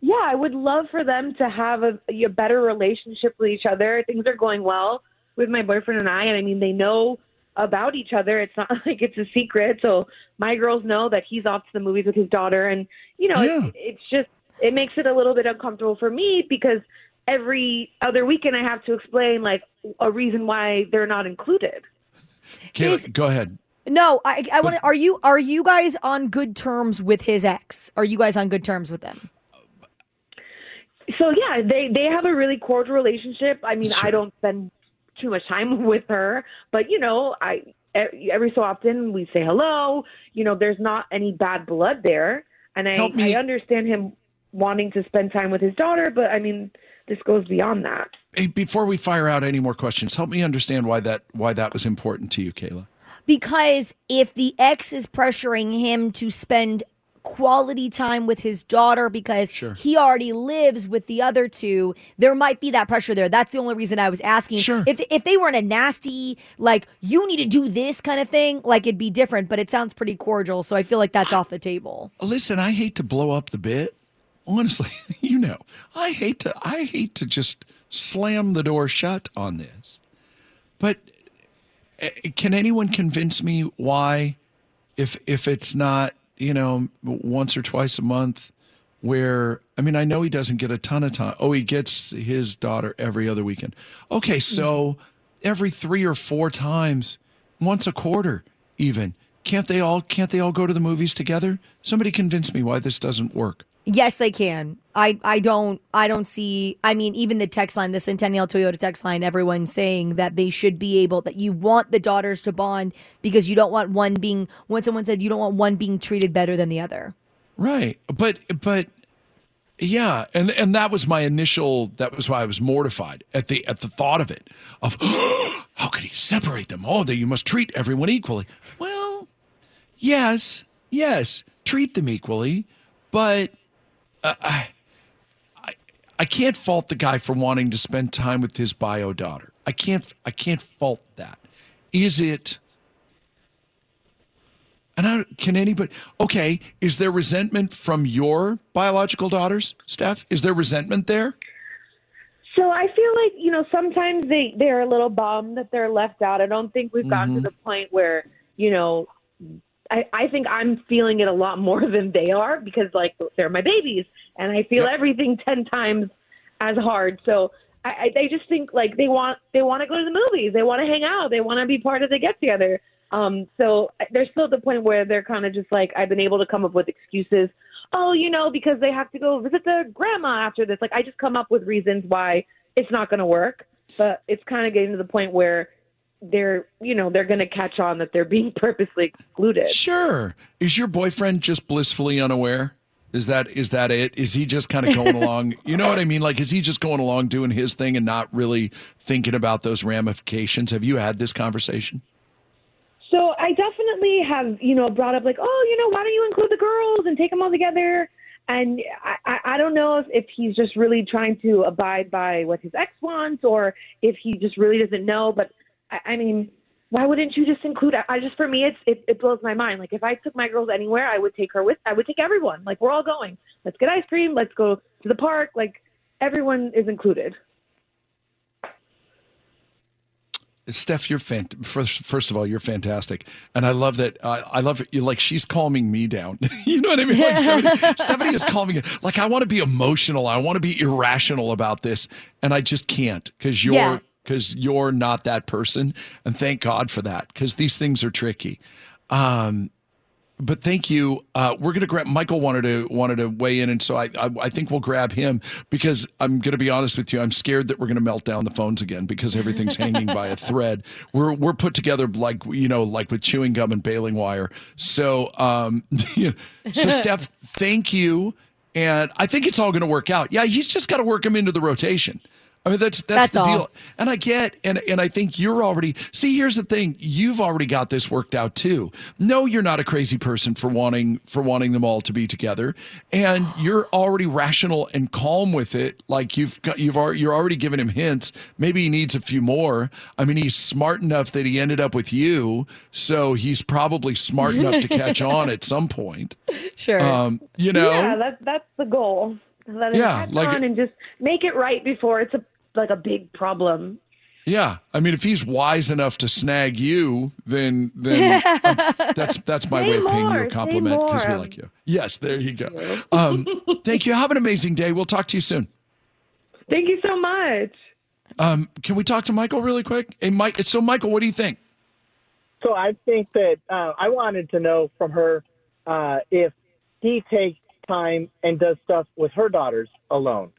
Yeah, I would love for them to have a better relationship with each other. Things are going well with my boyfriend and I. And I mean, they know about each other. It's not like it's a secret. So my girls know that he's off to the movies with his daughter. And, you know, it's just, it makes it a little bit uncomfortable for me because every other weekend I have to explain like a reason why they're not included. Kayla, go ahead. No, I want to, are you guys on good terms with his ex? Are you guys on good terms with them? So yeah, they have a really cordial relationship. I mean, sure. I don't spend too much time with her, but you know, every so often we say hello. You know, there's not any bad blood there, and I understand him wanting to spend time with his daughter, but I mean, this goes beyond that. Hey, before we fire out any more questions, help me understand why that was important to you, Kayla. Because if the ex is pressuring him to spend quality time with his daughter because he already lives with the other two. There might be that pressure there. That's the only reason I was asking. If they were in a nasty, like, you need to do this kind of thing, like, it'd be different, but it sounds pretty cordial, so I feel like that's off the table. Listen, I hate to blow up the bit. Honestly, you know, I hate to just slam the door shut on this. But can anyone convince me why, if it's not, you know, once or twice a month, where, I mean, I know he doesn't get a ton of time. Oh, he gets his daughter every other weekend. Okay, so every 3 or 4 times, once a quarter even, can't they all go to the movies together? Somebody convince me why this doesn't work. Yes, they can. I don't see, I mean, even the text line, the Centennial Toyota text line, everyone's saying that they should be able, that you want the daughters to bond because you don't want one being, when someone said you don't want one being treated better than the other. Right. But yeah, and that was my initial, that was why I was mortified at the thought of it, of how could he separate them? Oh, that you must treat everyone equally. Well, yes, treat them equally, but I can't fault the guy for wanting to spend time with his bio daughter. I can't fault that. Is it? And can anybody? Okay, is there resentment from your biological daughters, Steph? Is there resentment there? So I feel like, you know, sometimes they're a little bummed that they're left out. I don't think we've gotten to the point where, you know, I think I'm feeling it a lot more than they are because, like, they're my babies, and I feel everything 10 times as hard. So I just think, like, they want to go to the movies, they want to hang out, they want to be part of the get together. So they're still at the point where they're kind of just like, I've been able to come up with excuses. Oh, you know, because they have to go visit their grandma after this. Like, I just come up with reasons why it's not going to work. But it's kind of getting to the point where they're going to catch on that they're being purposely excluded. Sure. Is your boyfriend just blissfully unaware? Is that it? Is he just kind of going along? You know what I mean? Like, is he just going along doing his thing and not really thinking about those ramifications? Have you had this conversation? So I definitely have, you know, brought up like, oh, you know, why don't you include the girls and take them all together? And I don't know if he's just really trying to abide by what his ex wants or if he just really doesn't know, but I mean, why wouldn't you just include? For me, it blows my mind. Like, if I took my girls anywhere, I would take everyone. Like, we're all going. Let's get ice cream. Let's go to the park. Like, everyone is included. Steph, you're first of all, you're fantastic, and I love that. I love it. You're like, she's calming me down. You know what I mean? Like, Stephanie is calming me. Like, I want to be emotional. I want to be irrational about this, and I just can't because you're. Yeah. Because you're not that person, and thank God for that, because these things are tricky. But thank you. We're going to grab Michael wanted to weigh in, and so I think we'll grab him because I'm going to be honest with you. I'm scared that we're going to melt down the phones again because everything's hanging by a thread. We're put together like, you know, like with chewing gum and baling wire. So so Steph, thank you, and I think it's all going to work out. Yeah, he's just got to work him into the rotation. I mean, that's the deal. And I get, and I think you're already, see, here's the thing. You've already got this worked out too. No, you're not a crazy person for wanting them all to be together. And you're already rational and calm with it. Like, you're already giving him hints. Maybe he needs a few more. I mean, he's smart enough that he ended up with you. So he's probably smart enough to catch on at some point. Sure. You know, yeah, that's the goal. Let it catch on and just make it right before it's like a big problem. Yeah, I mean, if he's wise enough to snag you, then that's my way of paying you a compliment because we like you. Yes, there you go. Thank you. Have an amazing day. We'll talk to you soon. Thank you so much. Can we talk to Michael really quick? Hey, Mike. So, Michael, what do you think? So, I think that I wanted to know from her if he takes time and does stuff with her daughters alone.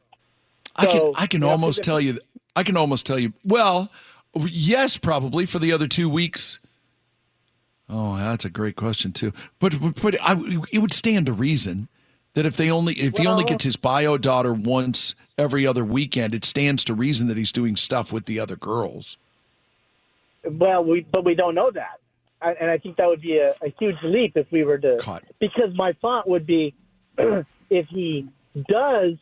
So, I can almost tell you. I can almost tell you. Well, yes, probably for the other 2 weeks. Oh, that's a great question too. But it would stand to reason that if he only gets his bio daughter once every other weekend, it stands to reason that he's doing stuff with the other girls. Well, but we don't know that. and I think that would be a huge leap if we were to because my thought would be if he does,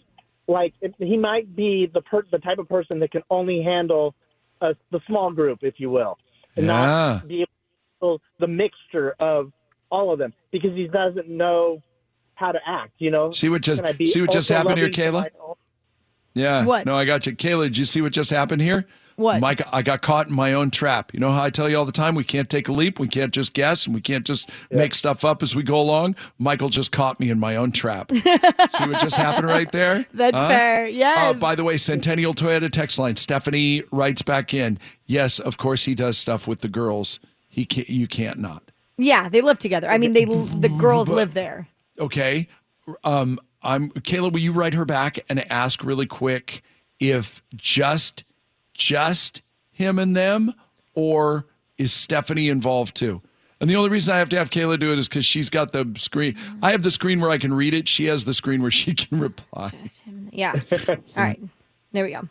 like, he might be the type of person that can only handle the small group, if you will, and not be able to handle the mixture of all of them because he doesn't know how to act, you know? See what just happened here, Kayla? Yeah. What? No, I got you. Kayla, did you see what just happened here? What? Mike, I got caught in my own trap. You know how I tell you all the time, we can't take a leap, we can't just guess, and we can't just make stuff up as we go along? Michael just caught me in my own trap. See what just happened right there? That's fair, yes. By the way, Centennial Toyota text line, Stephanie writes back in, yes, of course he does stuff with the girls. He can't, you can't not. Yeah, they live together. I mean, the girls live there. Okay. Kayla, will you write her back and ask really quick if just him and them, or is Stephanie involved too? And the only reason I have to have Kayla do it is because she's got the screen. I have the screen where I can read it. She has the screen where she can reply. Yeah. All right. There we go.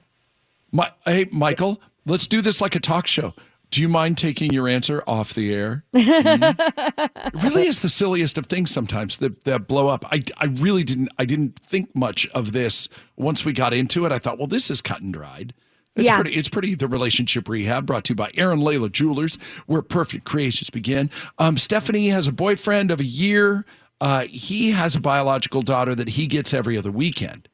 Hey, Michael, let's do this like a talk show. Do you mind taking your answer off the air? It really is the silliest of things sometimes that blow up. I really didn't think much of this. Once we got into it, I thought, well, this is cut and dried. It's pretty. The Relationship Rehab brought to you by Aaron Layla Jewelers, where perfect creations begin. Stephanie has a boyfriend of a year. He has a biological daughter that he gets every other weekend.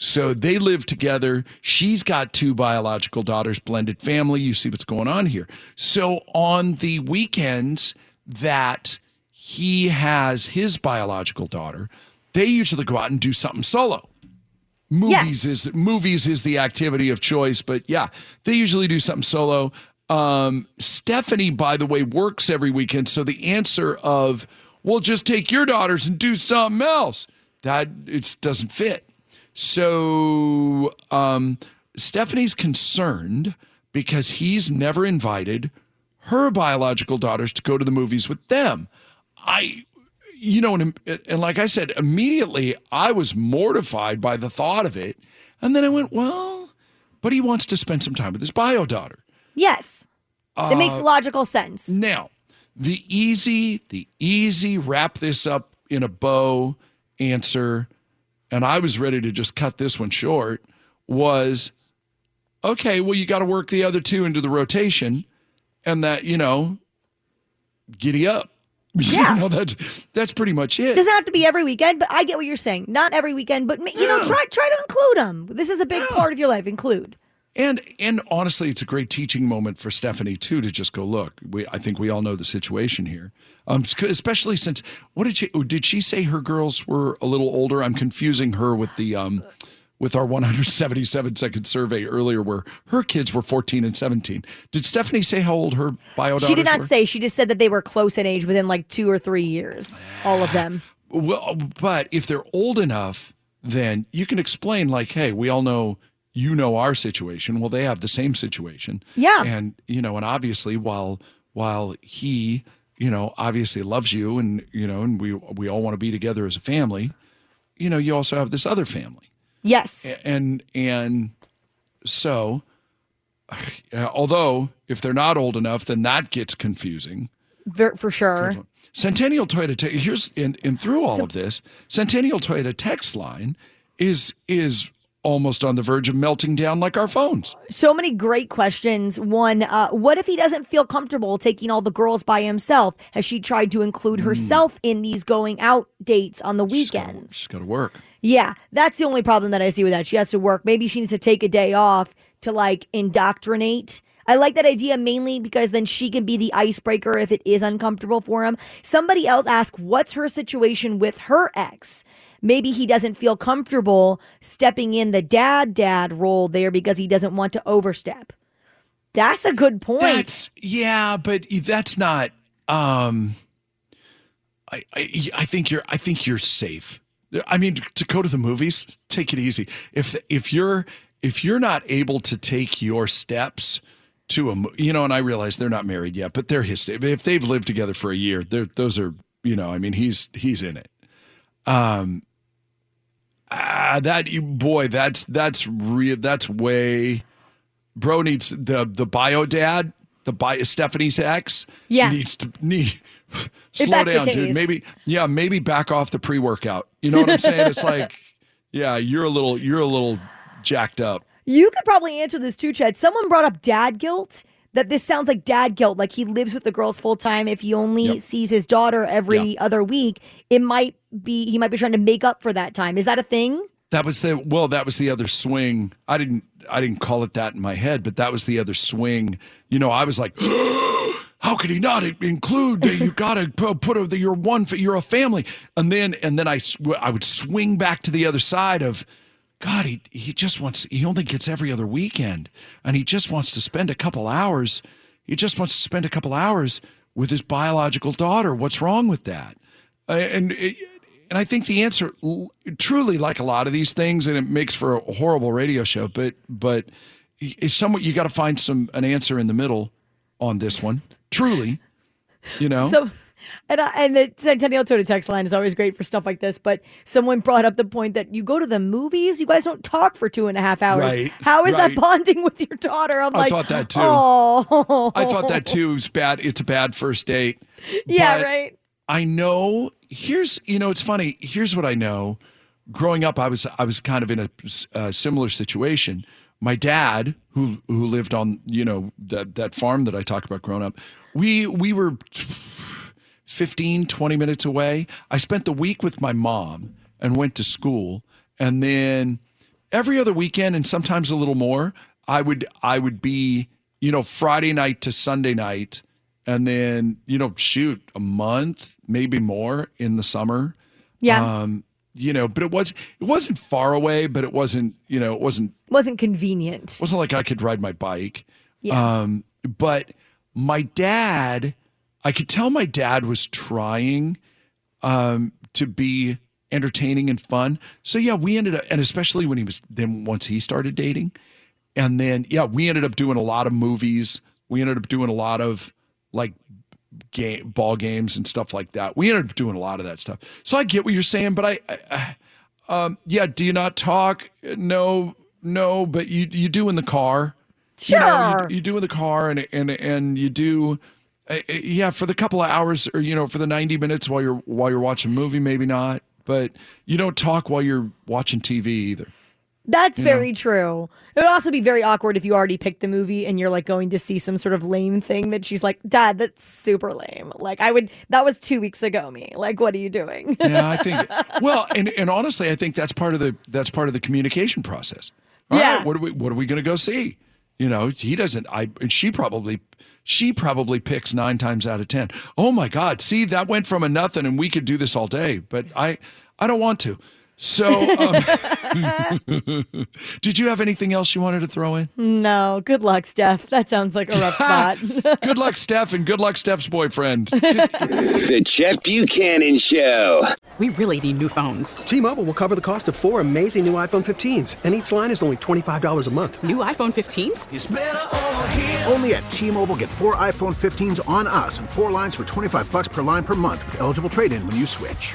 So they live together. She's got two biological daughters, blended family. You see what's going on here. So on the weekends that he has his biological daughter, they usually go out and do something solo. Movies is the activity of choice, but yeah, they usually do something solo. Stephanie, by the way, works every weekend, so the answer of, well, just take your daughters and do something else, that it doesn't fit. So Stephanie's concerned because he's never invited her biological daughters to go to the movies with them. And like I said, immediately I was mortified by the thought of it. And then I went, well, but he wants to spend some time with his bio daughter. Yes. That makes logical sense. Now, the easy wrap this up in a bow answer, and I was ready to just cut this one short, was, okay, well, you got to work the other two into the rotation, and that, giddy up. Yeah. That's pretty much it. Doesn't have to be every weekend, but I get what you're saying. Not every weekend, but try to include them. This is a big part of your life. Include. And honestly, it's a great teaching moment for Stephanie too, to just go, look, I think we all know the situation here. Especially since, did she say her girls were a little older? I'm confusing her with the with our 177-second survey earlier where her kids were 14 and 17. Did Stephanie say how old her bio daughters were? She did not say. She just said that they were close in age, within like 2 or 3 years, all of them. Well, but if they're old enough, then you can explain, like, hey, we all know our situation. Well, they have the same situation. Yeah. And, and obviously while he, obviously loves you and, and we all want to be together as a family, you also have this other family. Yes. And so, although if they're not old enough, then that gets confusing. For sure. Centennial Toyota, here's and through all of this, Centennial Toyota text line is almost on the verge of melting down like our phones. So many great questions. One, what if he doesn't feel comfortable taking all the girls by himself? Has she tried to include herself in these going out dates on the weekends? She's got to work. Yeah, that's the only problem that I see with that. She has to work. Maybe she needs to take a day off to, like, indoctrinate. I like that idea mainly because then she can be the icebreaker if it is uncomfortable for him. Somebody else asked, what's her situation with her ex? Maybe he doesn't feel comfortable stepping in the dad role there because he doesn't want to overstep. That's a good point. But that's not. I think you're safe. I mean, to go to the movies, take it easy. If you're not able to take your steps to and I realize they're not married yet, but they're his. If they've lived together for a year, those are he's in it. That's way, bro needs the bio dad. the bias, Stephanie's ex, needs to slow down, dude. Maybe back off the pre-workout. You know what I'm saying? It's like, yeah, you're a little jacked up. You could probably answer this too, Chet. Someone brought up dad guilt. That this sounds like dad guilt, like he lives with the girls full time. If he only sees his daughter every other week, he might be trying to make up for that time. Is that a thing? That was the other swing. I didn't call it that in my head, but that was the other swing. You know, I was like, how could he not include that? You got to put your one for you're a family, and then I would swing back to the other side of. God, he only gets every other weekend, and he just wants to spend a couple hours. He just wants to spend a couple hours with his biological daughter. What's wrong with that? And I think the answer, truly, like a lot of these things, and it makes for a horrible radio show. But it's somewhat, you got to find an answer in the middle on this one. Truly, you know. So. And the Centennial Toyota text line is always great for stuff like this, but someone brought up the point that you go to the movies, you guys don't talk for 2.5 hours. Right. How is that bonding with your daughter? I thought that too. Oh. I thought that too. It's bad. It's a bad first date. Yeah, but right. I know. It's funny. Here's what I know. Growing up, I was kind of in a similar situation. My dad, who lived on, that farm that I talked about growing up, we were 15, 20 minutes away. I spent the week with my mom and went to school. And then every other weekend, and sometimes a little more, I would be, Friday night to Sunday night. And then, a month, maybe more in the summer. Yeah. But it wasn't far away, but it wasn't, it wasn't convenient. It wasn't like I could ride my bike. Yeah. But my dad, I could tell my dad was trying to be entertaining and fun. So yeah, we ended up, and especially when once he started dating, and then we ended up doing a lot of movies. We ended up doing a lot of like ball games and stuff like that. We ended up doing a lot of that stuff. So I get what you're saying, but do you not talk? No, but you do in the car. Sure, you do in the car, and you do. Yeah, for the couple of hours, or for the 90 minutes while you're watching a movie, maybe not. But you don't talk while you're watching TV either. That's very true. It would also be very awkward if you already picked the movie and you're like going to see some sort of lame thing that she's like, Dad, that's super lame. Like that was 2 weeks ago, me. Like, what are you doing? Yeah, I think. Well, and honestly, I think that's part of the communication process. All right, what are we going to go see? He doesn't. She probably picks 9 times out of 10. Oh my God! See, that went from a nothing, and we could do this all day, but I don't want to. So, did you have anything else you wanted to throw in? No. Good luck, Steph. That sounds like a rough spot. Good luck, Steph, and good luck, Steph's boyfriend. The Chet Buchanan Show. We really need new phones. T-Mobile will cover the cost of 4 amazing new iPhone 15s, and each line is only $25 a month. New iPhone 15s? It's better over here. Only at T-Mobile, get 4 iPhone 15s on us and 4 lines for $25 per line per month with eligible trade-in when you switch.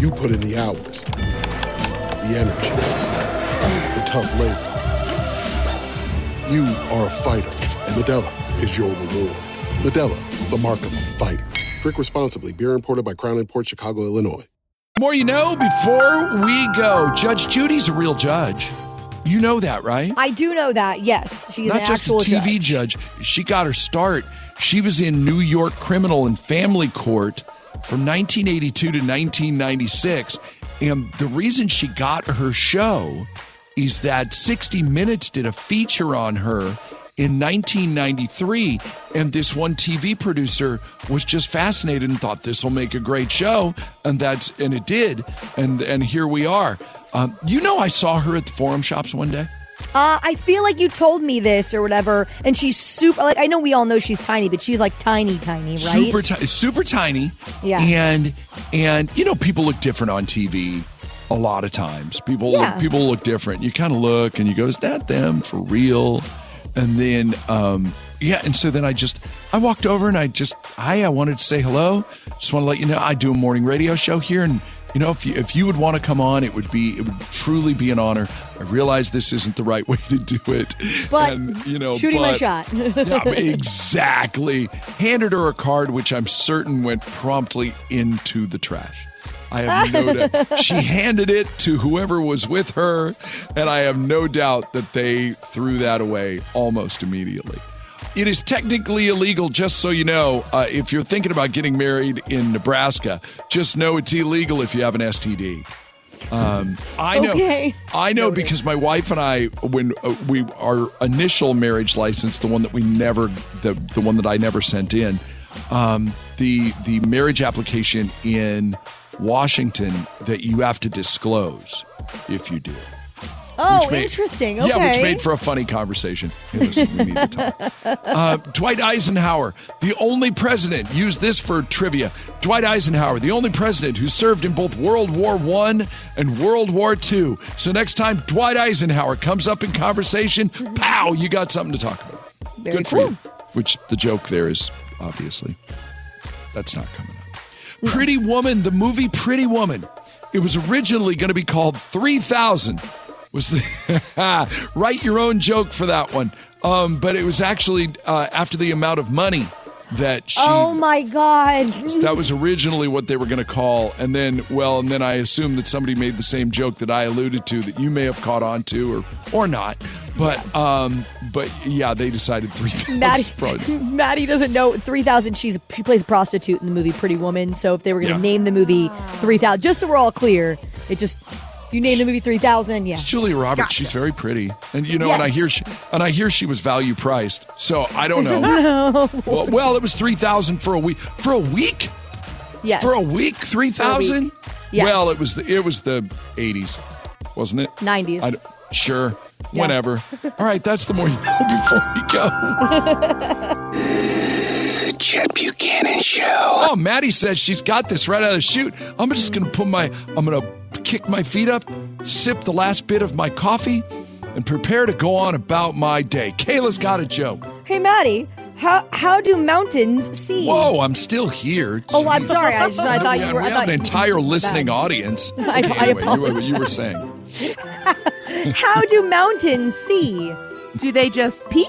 You put in the hours, the energy, the tough labor. You are a fighter, and Modelo is your reward. Modelo, the mark of a fighter. Drink responsibly. Beer imported by Crown Imports, Chicago, Illinois. The more you know, before we go, Judge Judy's a real judge. You know that, right? I do know that, yes. She's not just a TV judge. She got her start. She was in New York Criminal and Family Court from 1982 to 1996. And the reason she got her show is that 60 Minutes did a feature on her in 1993. And this one TV producer was just fascinated and thought this will make a great show. And it did. And here we are. You know, I saw her at the Forum Shops one day. I feel like you told me this or whatever, and she's super, like, I know we all know she's tiny, but she's like tiny, tiny, right? Super tiny. Yeah. And you know, people look different on TV a lot of times. People look different. You kind of look and you go, is that them for real? And then, and so then I walked over and I wanted to say hello. Just want to let you know, I do a morning radio show here, and you know, if you would want to come on, it would truly be an honor. I realize this isn't the right way to do it. But, my shot. Yeah, exactly. Handed her a card, which I'm certain went promptly into the trash. I have no doubt. She handed it to whoever was with her, and I have no doubt that they threw that away almost immediately. It is technically illegal, just so you know, if you're thinking about getting married in Nebraska, just know it's illegal if you have an STD. I know because my wife and I, when our initial marriage license, the one that I never sent in, the marriage application in Washington that you have to disclose if you do it. Oh, interesting. Okay. Yeah, which made for a funny conversation. Hey, listen, we need to talk. Dwight Eisenhower, the only president, use this for trivia. Dwight Eisenhower, the only president who served in both World War I and World War II. So next time Dwight Eisenhower comes up in conversation, pow, you got something to talk about. Very Good cool. for you. Which the joke there is, obviously, that's not coming up. Yeah. Pretty Woman, the movie Pretty Woman. It was originally going to be called 3000. Write your own joke for that one. But it was actually after the amount of money that she... Oh, my God. That was originally what they were going to call. And then, I assume that somebody made the same joke that I alluded to that you may have caught on to or not. But they decided 3,000. Maddie doesn't know 3,000. She plays a prostitute in the movie Pretty Woman. So if they were going to name the movie 3,000, just so we're all clear, it just... You named the movie 3000, yeah. It's Julia Roberts. Gotcha. She's very pretty, and you know, yes. and I hear she was value priced. So I don't know. No. Well, it was 3000 for a week. For a week? Yes. For a week, 3000. Yes. Well, it was the 80s, wasn't it? 90s. Sure. Yeah. Whenever. All right, that's the more you know before we go. The Chet Buchanan Show. Oh, Maddie says she's got this right out of the chute. I'm just gonna kick my feet up, sip the last bit of my coffee, and prepare to go on about my day. Kayla's got a joke. Hey, Maddie, how do mountains see? Whoa, I'm still here. Jeez. Oh, I'm sorry. I thought you were. We have an entire listening audience. You were saying. How do mountains see? Do they just peek?